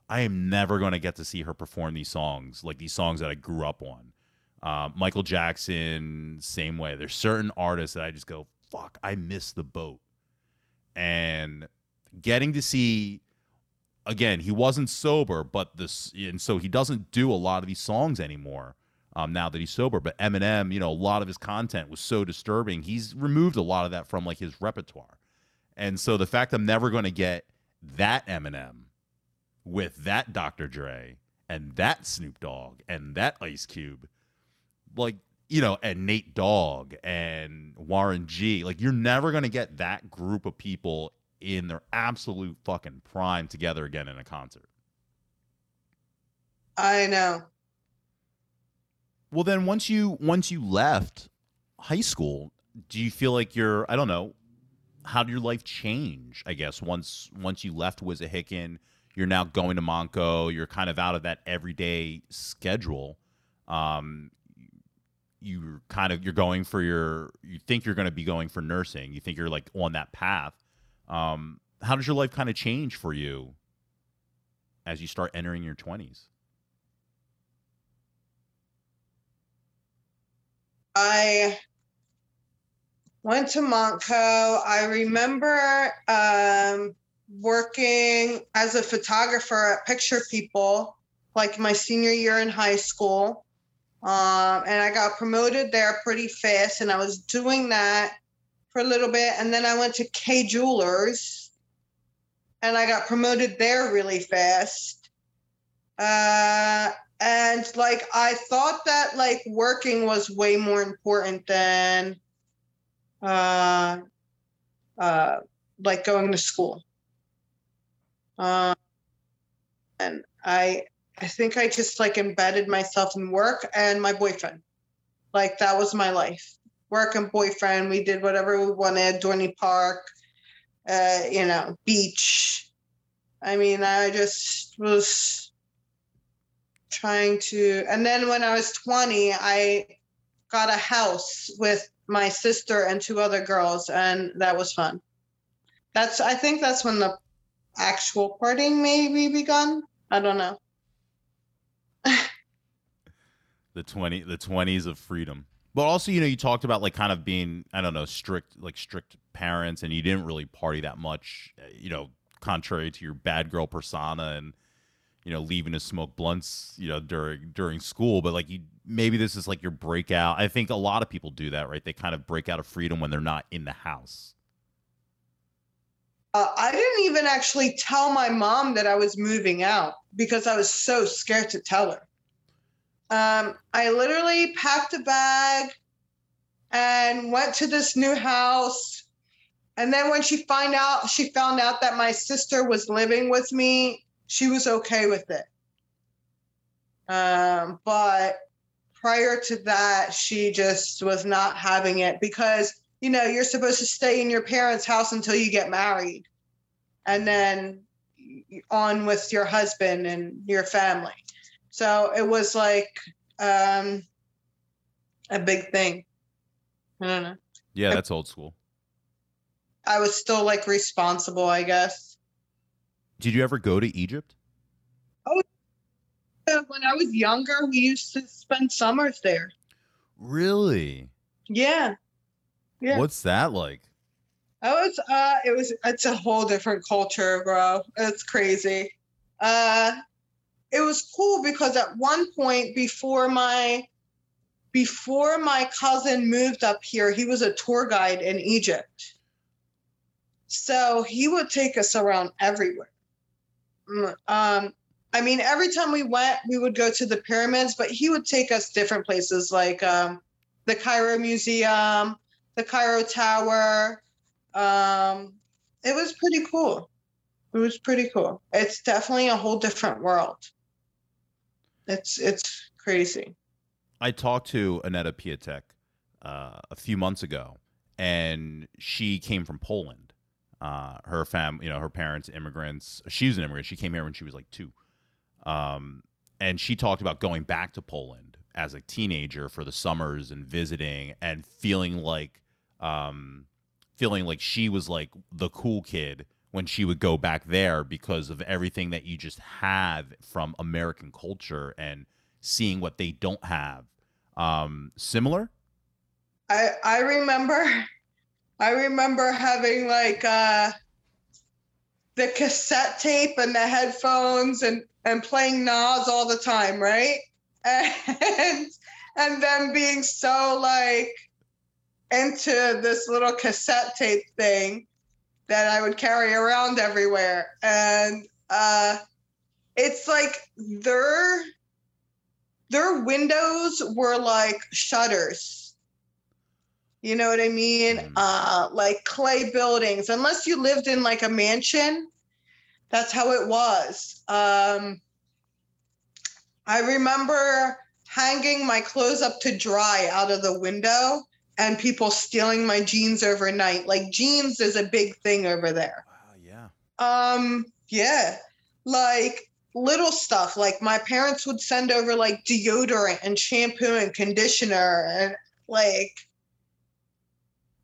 I am never going to get to see her perform these songs, like these songs that I grew up on. Uh, Michael Jackson, same way. There's certain artists that I just go, fuck, I miss the boat. And getting to see, again, he wasn't sober, but this, and so he doesn't do a lot of these songs anymore um, now that he's sober. But Eminem, you know, a lot of his content was so disturbing. He's removed a lot of that from like his repertoire. And so the fact I'm never going to get that Eminem with that Doctor Dre and that Snoop Dogg and that Ice Cube, like, you know, and Nate Dogg and Warren G. Like, you're never going to get that group of people in their absolute fucking prime together again in a concert. I know. Well, then once you once you left high school, do you feel like you're, I don't know, how did your life change, I guess, once once you left Wissahickon, you're now going to Montco, you're kind of out of that everyday schedule. Um You're kind of, you're going for your, you think you're going to be going for nursing. You think you're like on that path. Um, how does your life kind of change for you as you start entering your twenties? I went to Montco. I remember um, working as a photographer at Picture People, like my senior year in high school. Um, and I got promoted there pretty fast, and I was doing that for a little bit. And then I went to K Jewelers, and I got promoted there really fast. Uh, and like I thought that like working was way more important than uh, uh, like going to school. Uh, and I. I think I just like embedded myself in work and my boyfriend. Like that was my life, work and boyfriend. We did whatever we wanted, Dorney Park, uh, you know, beach. I mean, I just was trying to, and then when I was twenty, I got a house with my sister and two other girls. And that was fun. That's, I think that's when the actual partying maybe begun. I don't know. The twenty, the twenties of freedom. But also, you know, you talked about like kind of being, I don't know, strict, like strict parents, and you didn't really party that much, you know, contrary to your bad girl persona and, you know, leaving to smoke blunts, you know, during, during school. But like you, maybe this is like your breakout. I think a lot of people do that, right? They kind of break out of freedom when they're not in the house. Uh, I didn't even actually tell my mom that I was moving out because I was so scared to tell her. Um, I literally packed a bag and went to this new house. And then when she find out, she found out that my sister was living with me, she was okay with it. Um, but prior to that, she just was not having it because, you know, you're supposed to stay in your parents' house until you get married and then on with your husband and your family. So it was like um, a big thing. I don't know. Yeah, that's old school. I was still like responsible, I guess. Did you ever go to Egypt? Oh, when I was younger, we used to spend summers there. Really? Yeah. Yeah. What's that like? Oh, it's uh, it was it's a whole different culture, bro. It's crazy. Uh, it was cool because at one point before my before my cousin moved up here, he was a tour guide in Egypt. So he would take us around everywhere. Um, I mean, every time we went, we would go to the pyramids, but he would take us different places like um, the Cairo Museum, the Cairo Tower. Um, it was pretty cool. It was pretty cool. It's definitely a whole different world. It's it's crazy. I talked to Aneta Patek uh, a few months ago, and she came from Poland. Uh, her fam, you know, her parents, immigrants. She's an immigrant. She came here when she was like two. Um, and she talked about going back to Poland as a teenager for the summers and visiting and feeling like, um, feeling like she was like the cool kid when she would go back there because of everything that you just have from American culture and seeing what they don't have. Um, similar? I, I remember, I remember having like, uh, the cassette tape and the headphones and, and playing Nas all the time. Right. And, and then being so like, into this little cassette tape thing that I would carry around everywhere. And uh, it's like their their windows were like shutters. You know what I mean? Uh, like clay buildings, unless you lived in like a mansion, that's how it was. Um, I remember hanging my clothes up to dry out of the window and people stealing my jeans overnight. Like jeans is a big thing over there. Wow, yeah. Um, yeah. Like little stuff. Like my parents would send over like deodorant and shampoo and conditioner and like,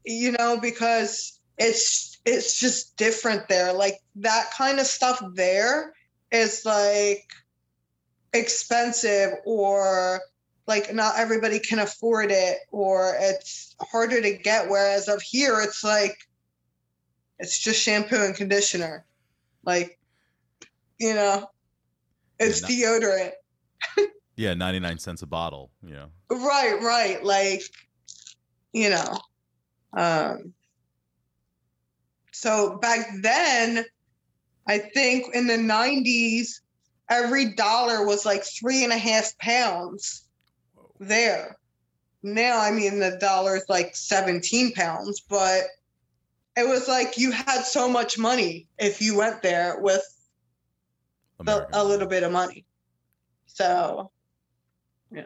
you know, because it's it's just different there. Like that kind of stuff there is like expensive or like not everybody can afford it or it's harder to get. Whereas up here, it's like, it's just shampoo and conditioner. Like, you know, it's yeah, deodorant. Yeah. ninety-nine cents a bottle, you know? Right. Right. Like, you know, um, so back then I think in the nineties, every dollar was like three and a half pounds. There now, I mean, the dollar is like seventeen pounds, but it was like you had so much money if you went there with the, a little bit of money. So, yeah.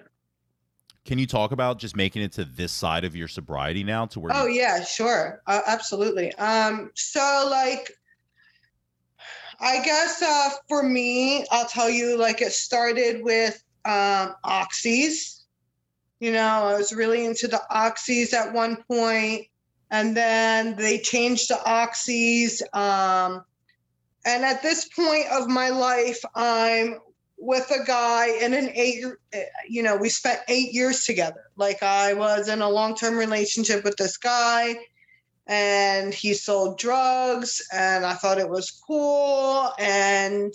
Can you talk about just making it to this side of your sobriety now to where? Oh, you- yeah, sure. Uh, absolutely. Um, so, like, I guess uh, for me, I'll tell you, like, it started with um, oxys. You know, I was really into the oxys at one point, and then they changed the oxys. Um, and at this point of my life, I'm with a guy in an eight, you know, we spent eight years together. Like I was in a long-term relationship with this guy and he sold drugs and I thought it was cool. And,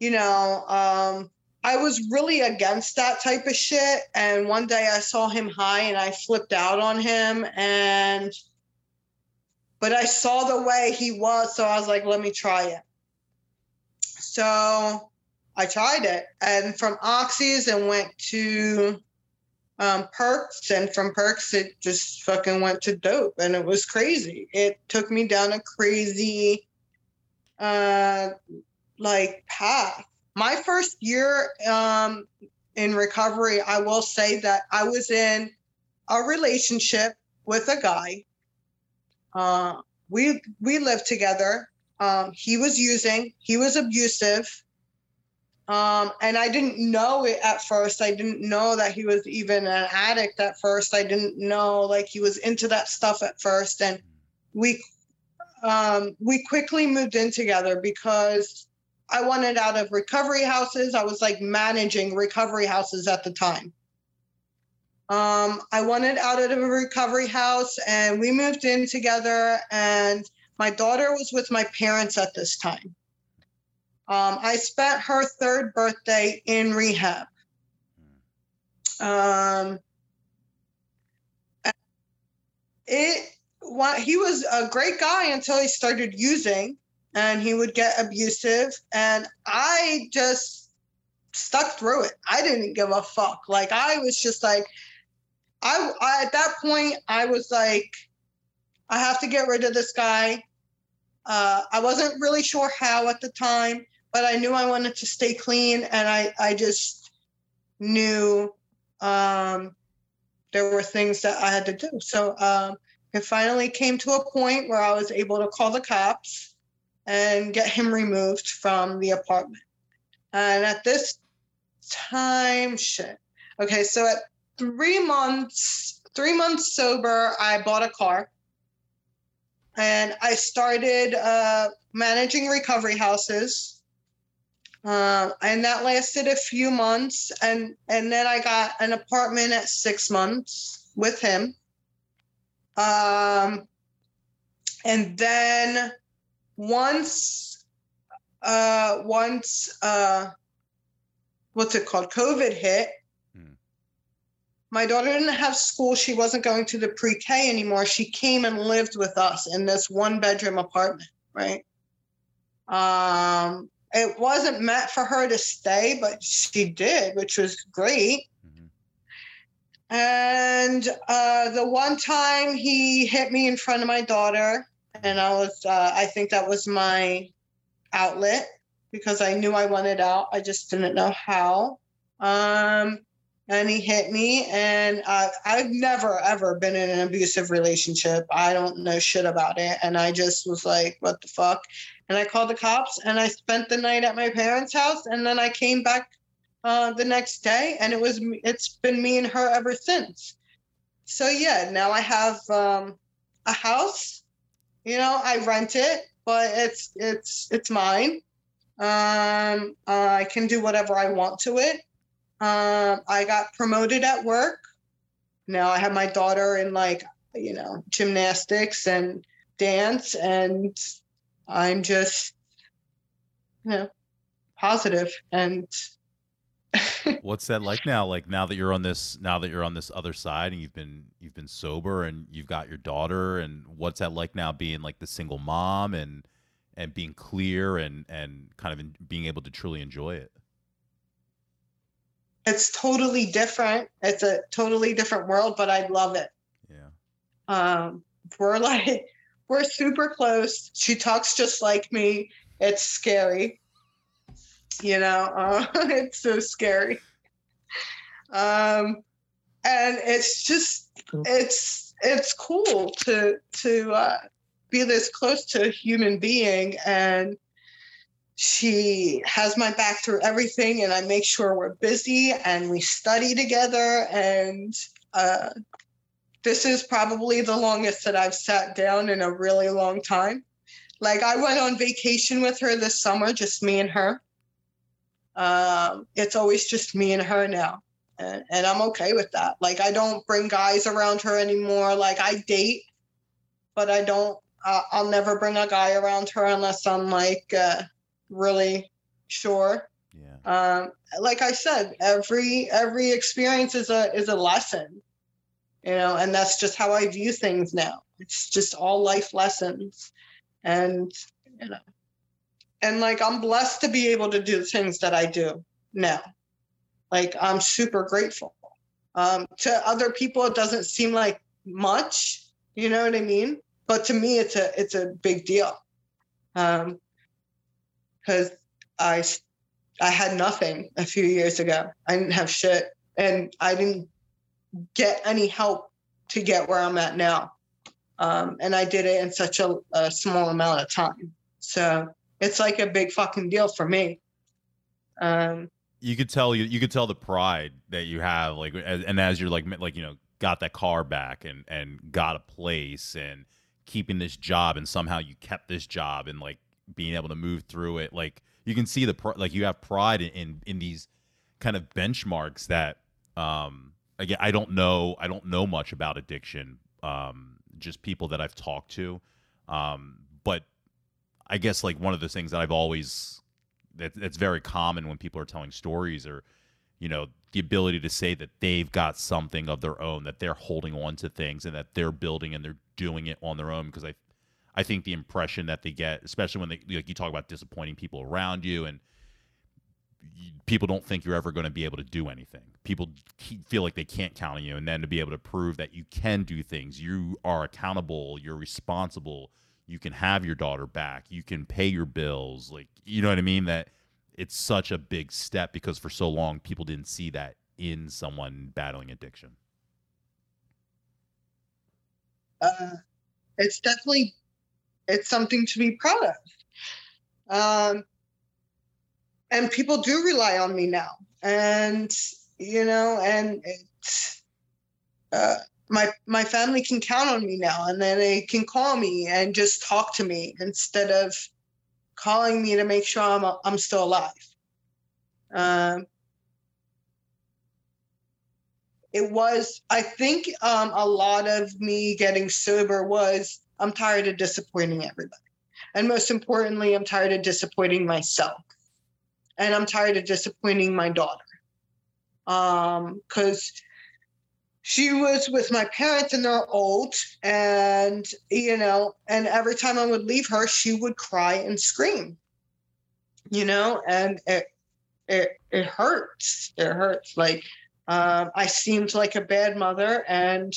you know, um, I was really against that type of shit. And one day I saw him high and I flipped out on him. And, but I saw the way he was. So I was like, let me try it. So I tried it and from oxys and went to um, perks. And from perks, it just fucking went to dope. And it was crazy. It took me down a crazy, uh, like path. My first year um, in recovery, I will say that I was in a relationship with a guy. Uh, we we lived together. Um, he was using, he was abusive. Um, and I didn't know it at first. I didn't know that he was even an addict at first. I didn't know like he was into that stuff at first. And we um, we quickly moved in together because I wanted out of recovery houses. I was like managing recovery houses at the time. Um, I wanted out of a recovery house, and we moved in together, and my daughter was with my parents at this time. Um, I spent her third birthday in rehab. Um, it he was a great guy until he started using, and he would get abusive, and I just stuck through it. I didn't give a fuck. Like, I was just like, I, I at that point I was like, I have to get rid of this guy. Uh, I wasn't really sure how at the time, but I knew I wanted to stay clean, and I, I just knew um, there were things that I had to do. So um, it finally came to a point where I was able to call the cops and get him removed from the apartment. And at this time, shit. Okay, so at three months, three months sober, I bought a car. And I started uh, managing recovery houses. Uh, and that lasted a few months. And, and then I got an apartment at six months with him. Um, and then once, uh, once uh, what's it called? COVID hit. My daughter didn't have school. She wasn't going to the pre-K anymore. She came and lived with us in this one-bedroom apartment, right? Um, it wasn't meant for her to stay, but she did, which was great. Mm-hmm. And uh, the one time he hit me in front of my daughter, and I was, uh, I think that was my outlet, because I knew I wanted out. I just didn't know how. Um... And he hit me, and uh, I've never, ever been in an abusive relationship. I don't know shit about it. And I just was like, what the fuck? And I called the cops, and I spent the night at my parents' house. And then I came back uh, the next day, and it was, it's been me and her ever since. So yeah, now I have um, a house, you know, I rent it, but it's, it's, it's mine. Um, uh, I can do whatever I want to it. Um, I got promoted at work. Now I have my daughter in, like, you know, gymnastics and dance, and I'm just, you know, positive. And what's that like now? Like, now that you're on this, now that you're on this other side, and you've been, you've been sober, and you've got your daughter, and what's that like now, being like the single mom and, and being clear and, and kind of in, being able to truly enjoy it? It's totally different. It's a totally different world, but I love it. Yeah. Um, we're like, we're super close. She talks just like me. It's scary. You know, uh, it's so scary. Um, and it's just, it's, it's cool to, to uh, be this close to a human being, and she has my back through everything, and I make sure we're busy, and we study together. And uh, this is probably the longest that I've sat down in a really long time. Like, I went on vacation with her this summer, just me and her. Um, it's always just me and her now. And, and I'm okay with that. Like, I don't bring guys around her anymore. Like, I date, but I don't, uh, I'll never bring a guy around her unless I'm like, uh, really sure. Yeah. Um, like I said, every every experience is a is a lesson, you know, and that's just how I view things now. It's just all life lessons, and you know, and like, I'm blessed to be able to do the things that I do now. Like, I'm super grateful. Um, to other people, it doesn't seem like much, you know what I mean? But to me, it's a it's a big deal. Um. Because I, I had nothing a few years ago. I didn't have shit, and I didn't get any help to get where I'm at now. Um, and I did it in such a, a small amount of time. So it's like a big fucking deal for me. Um, you could tell you, you could tell the pride that you have, like, as, and as you're like, like, you know, got that car back and, and got a place and keeping this job, and somehow you kept this job, and like, being able to move through it. Like, you can see the, pr- like you have pride in, in, in these kind of benchmarks that, um, again, I don't know. I don't know much about addiction. Um, just people that I've talked to. Um, but I guess like one of the things that I've always that that's very common when people are telling stories, or, you know, the ability to say that they've got something of their own, that they're holding on to things and that they're building and they're doing it on their own. Because I, I think the impression that they get, especially when they, like, you talk about disappointing people around you, and you, people don't think you're ever going to be able to do anything. People keep, feel like they can't count on you. And then to be able to prove that you can do things, you are accountable, you're responsible, you can have your daughter back, you can pay your bills. Like, you know what I mean? That it's such a big step, because for so long people didn't see that in someone battling addiction. Uh, it's definitely, it's something to be proud of. Um, and people do rely on me now. And, you know, and it's, uh, my, my family can count on me now, and then they can call me and just talk to me instead of calling me to make sure I'm, I'm still alive. Um, it was, I think, um, a lot of me getting sober was, I'm tired of disappointing everybody. And most importantly, I'm tired of disappointing myself. And I'm tired of disappointing my daughter. Um, 'cause she was with my parents and they're old, and, you know, and every time I would leave her, she would cry and scream, you know, and it, it, it hurts. It hurts. Like, um, I seemed like a bad mother, and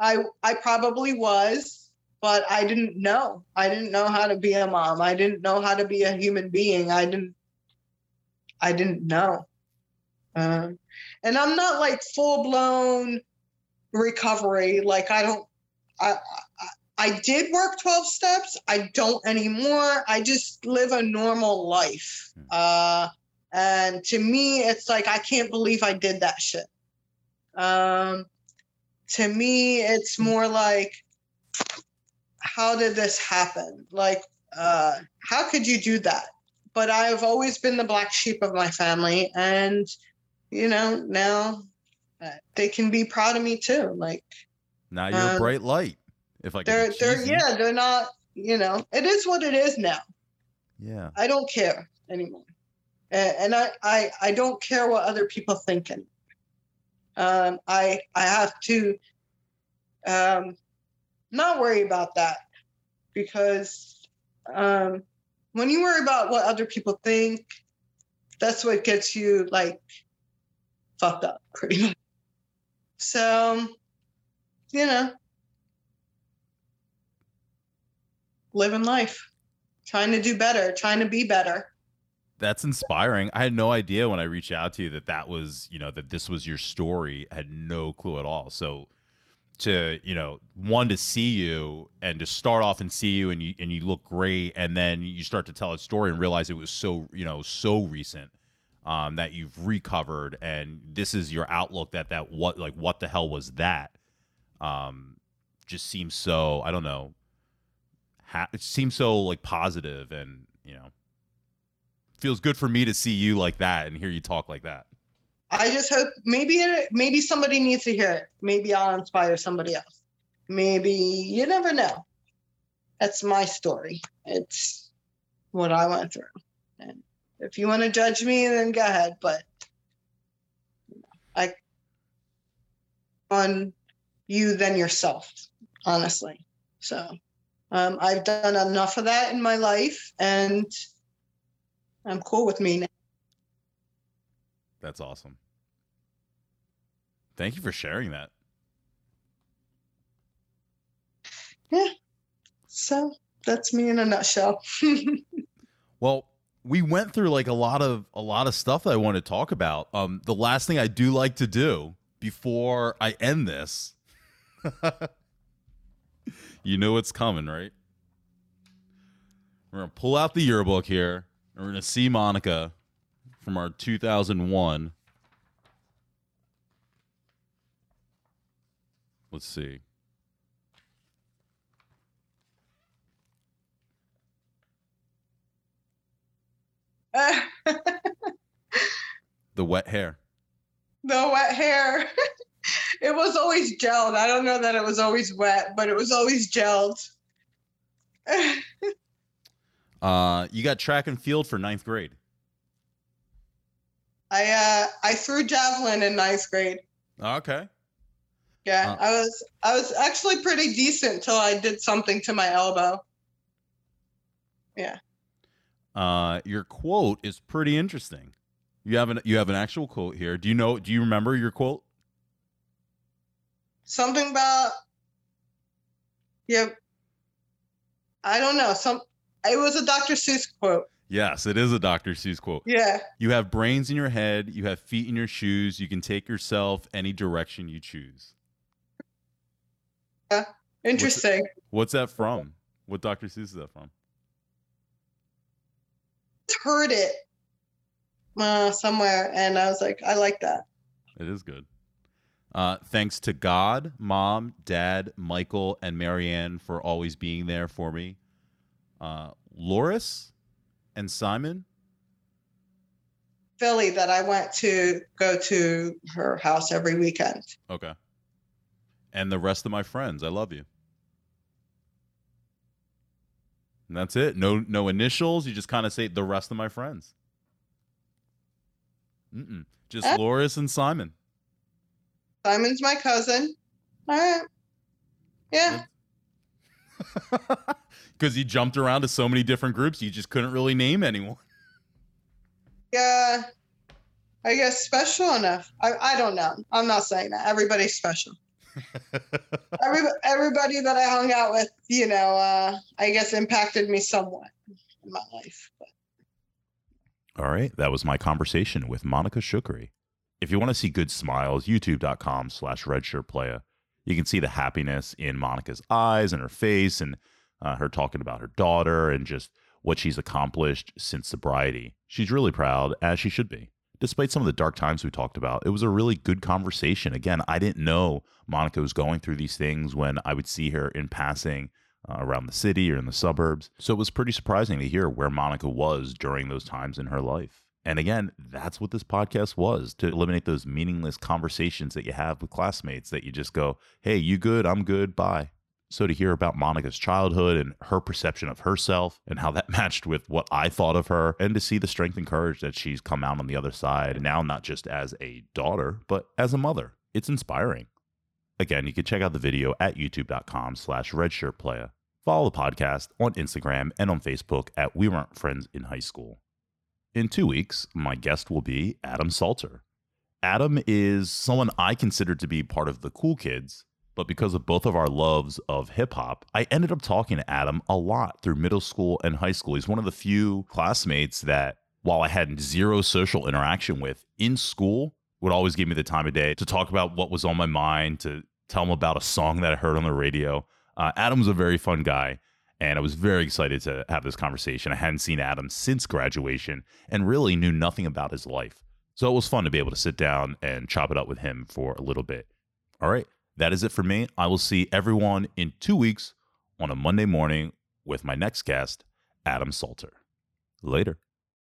I, I probably was, but I didn't know. I didn't know how to be a mom. I didn't know how to be a human being. I didn't, I didn't know. Um, And I'm not like full blown recovery. Like I don't, I, I I did work twelve steps. I don't anymore. I just live a normal life. Uh, and to me, it's like, I can't believe I did that shit. Um, to me, it's more like, how did this happen? Like, uh, how could you do that? But I've always been the black sheep of my family, and you know, now uh, they can be proud of me too. Like, now you're um, a bright light. If I they're, they're yeah, they're not. You know, it is what it is now. Yeah, I don't care anymore, and, and I, I I don't care what other people think anymore. Um, I I have to um, not worry about that, because um, when you worry about what other people think, that's what gets you like. Fucked up pretty much. So, you know, living life, trying to do better, trying to be better. That's inspiring. I had no idea when I reached out to you that that was, you know, that this was your story. I had no clue at all. So to, you know, one, to see you and to start off and see you and you, and you look great. And then you start to tell a story and realize it was so, you know, so recent. Um, that you've recovered, and this is your outlook that that what like what the hell was that? Um, just seems so I don't know. Ha- it seems so like positive, and you know, feels good for me to see you like that and hear you talk like that. I just hope maybe it, maybe somebody needs to hear it. Maybe I'll inspire somebody else. Maybe you never know. That's my story. It's what I went through. And if you want to judge me, then go ahead. But I on you than yourself, honestly. So um, I've done enough of that in my life, and I'm cool with me now. That's awesome. Thank you for sharing that. Yeah. So that's me in a nutshell. Well, we went through like a lot of a lot of stuff that I want to talk about. Um, the last thing I do like to do before I end this, you know it's coming, right? We're gonna pull out the yearbook here, and we're gonna see Monica from our two thousand one. Let's see. The wet hair. the wet hair. It was always gelled. I don't know that it was always wet, but it was always gelled. uh, you got track and field for ninth grade. I uh, I threw javelin in ninth grade. Okay. Yeah, uh, I was I was actually pretty decent till I did something to my elbow. Yeah. Uh, your quote is pretty interesting. You have an you have an actual quote here. Do you know? Do you remember your quote? Something about, yeah, I don't know. Some it was a Doctor Seuss quote. Yes, it is a Doctor Seuss quote. Yeah. You have brains in your head. You have feet in your shoes. You can take yourself any direction you choose. Yeah. Interesting. What's, what's that from? What Doctor Seuss is that from? Heard it uh, somewhere, and I was like, I like that. It is good. Uh, thanks to God, Mom, Dad, Michael, and Marianne for always being there for me. Uh, Loris and Simon. Philly that I went to go to her house every weekend. Okay. And the rest of my friends. I love you. And that's it. No, no initials. You just kind of say the rest of my friends. Mm-mm. Just uh, Loris and Simon. Simon's my cousin. All right. Yeah. Because you jumped around to so many different groups, you just couldn't really name anyone. Yeah. I guess special enough. I, I don't know. I'm not saying that. Everybody's special. everybody, everybody that I hung out with, you know, uh, I guess impacted me somewhat in my life. But. All right. That was my conversation with Monica Shukri. If you want to see good smiles, youtube.com slash redshirtplaya. You can see the happiness in Monica's eyes and her face and uh, her talking about her daughter and just what she's accomplished since sobriety. She's really proud, as she should be. Despite some of the dark times we talked about, it was a really good conversation. Again, I didn't know Monica was going through these things when I would see her in passing uh, around the city or in the suburbs. So it was pretty surprising to hear where Monica was during those times in her life. And again, that's what this podcast was, to eliminate those meaningless conversations that you have with classmates that you just go, hey, you good? I'm good. Bye. So to hear about Monica's childhood and her perception of herself and how that matched with what I thought of her, and to see the strength and courage that she's come out on the other side now, not just as a daughter, but as a mother. It's inspiring. Again, you can check out the video at youtube.com slash redshirtplaya. Follow the podcast on Instagram and on Facebook at We Weren't Friends in High School. In two weeks, my guest will be Adam Salter. Adam is someone I consider to be part of the cool kids. But because of both of our loves of hip hop, I ended up talking to Adam a lot through middle school and high school. He's one of the few classmates that, while I had zero social interaction with in school, would always give me the time of day to talk about what was on my mind, to tell him about a song that I heard on the radio. Uh, Adam's a very fun guy, and I was very excited to have this conversation. I hadn't seen Adam since graduation and really knew nothing about his life. So it was fun to be able to sit down and chop it up with him for a little bit. All right. That is it for me. I will see everyone in two weeks on a Monday morning with my next guest, Adam Salter. Later.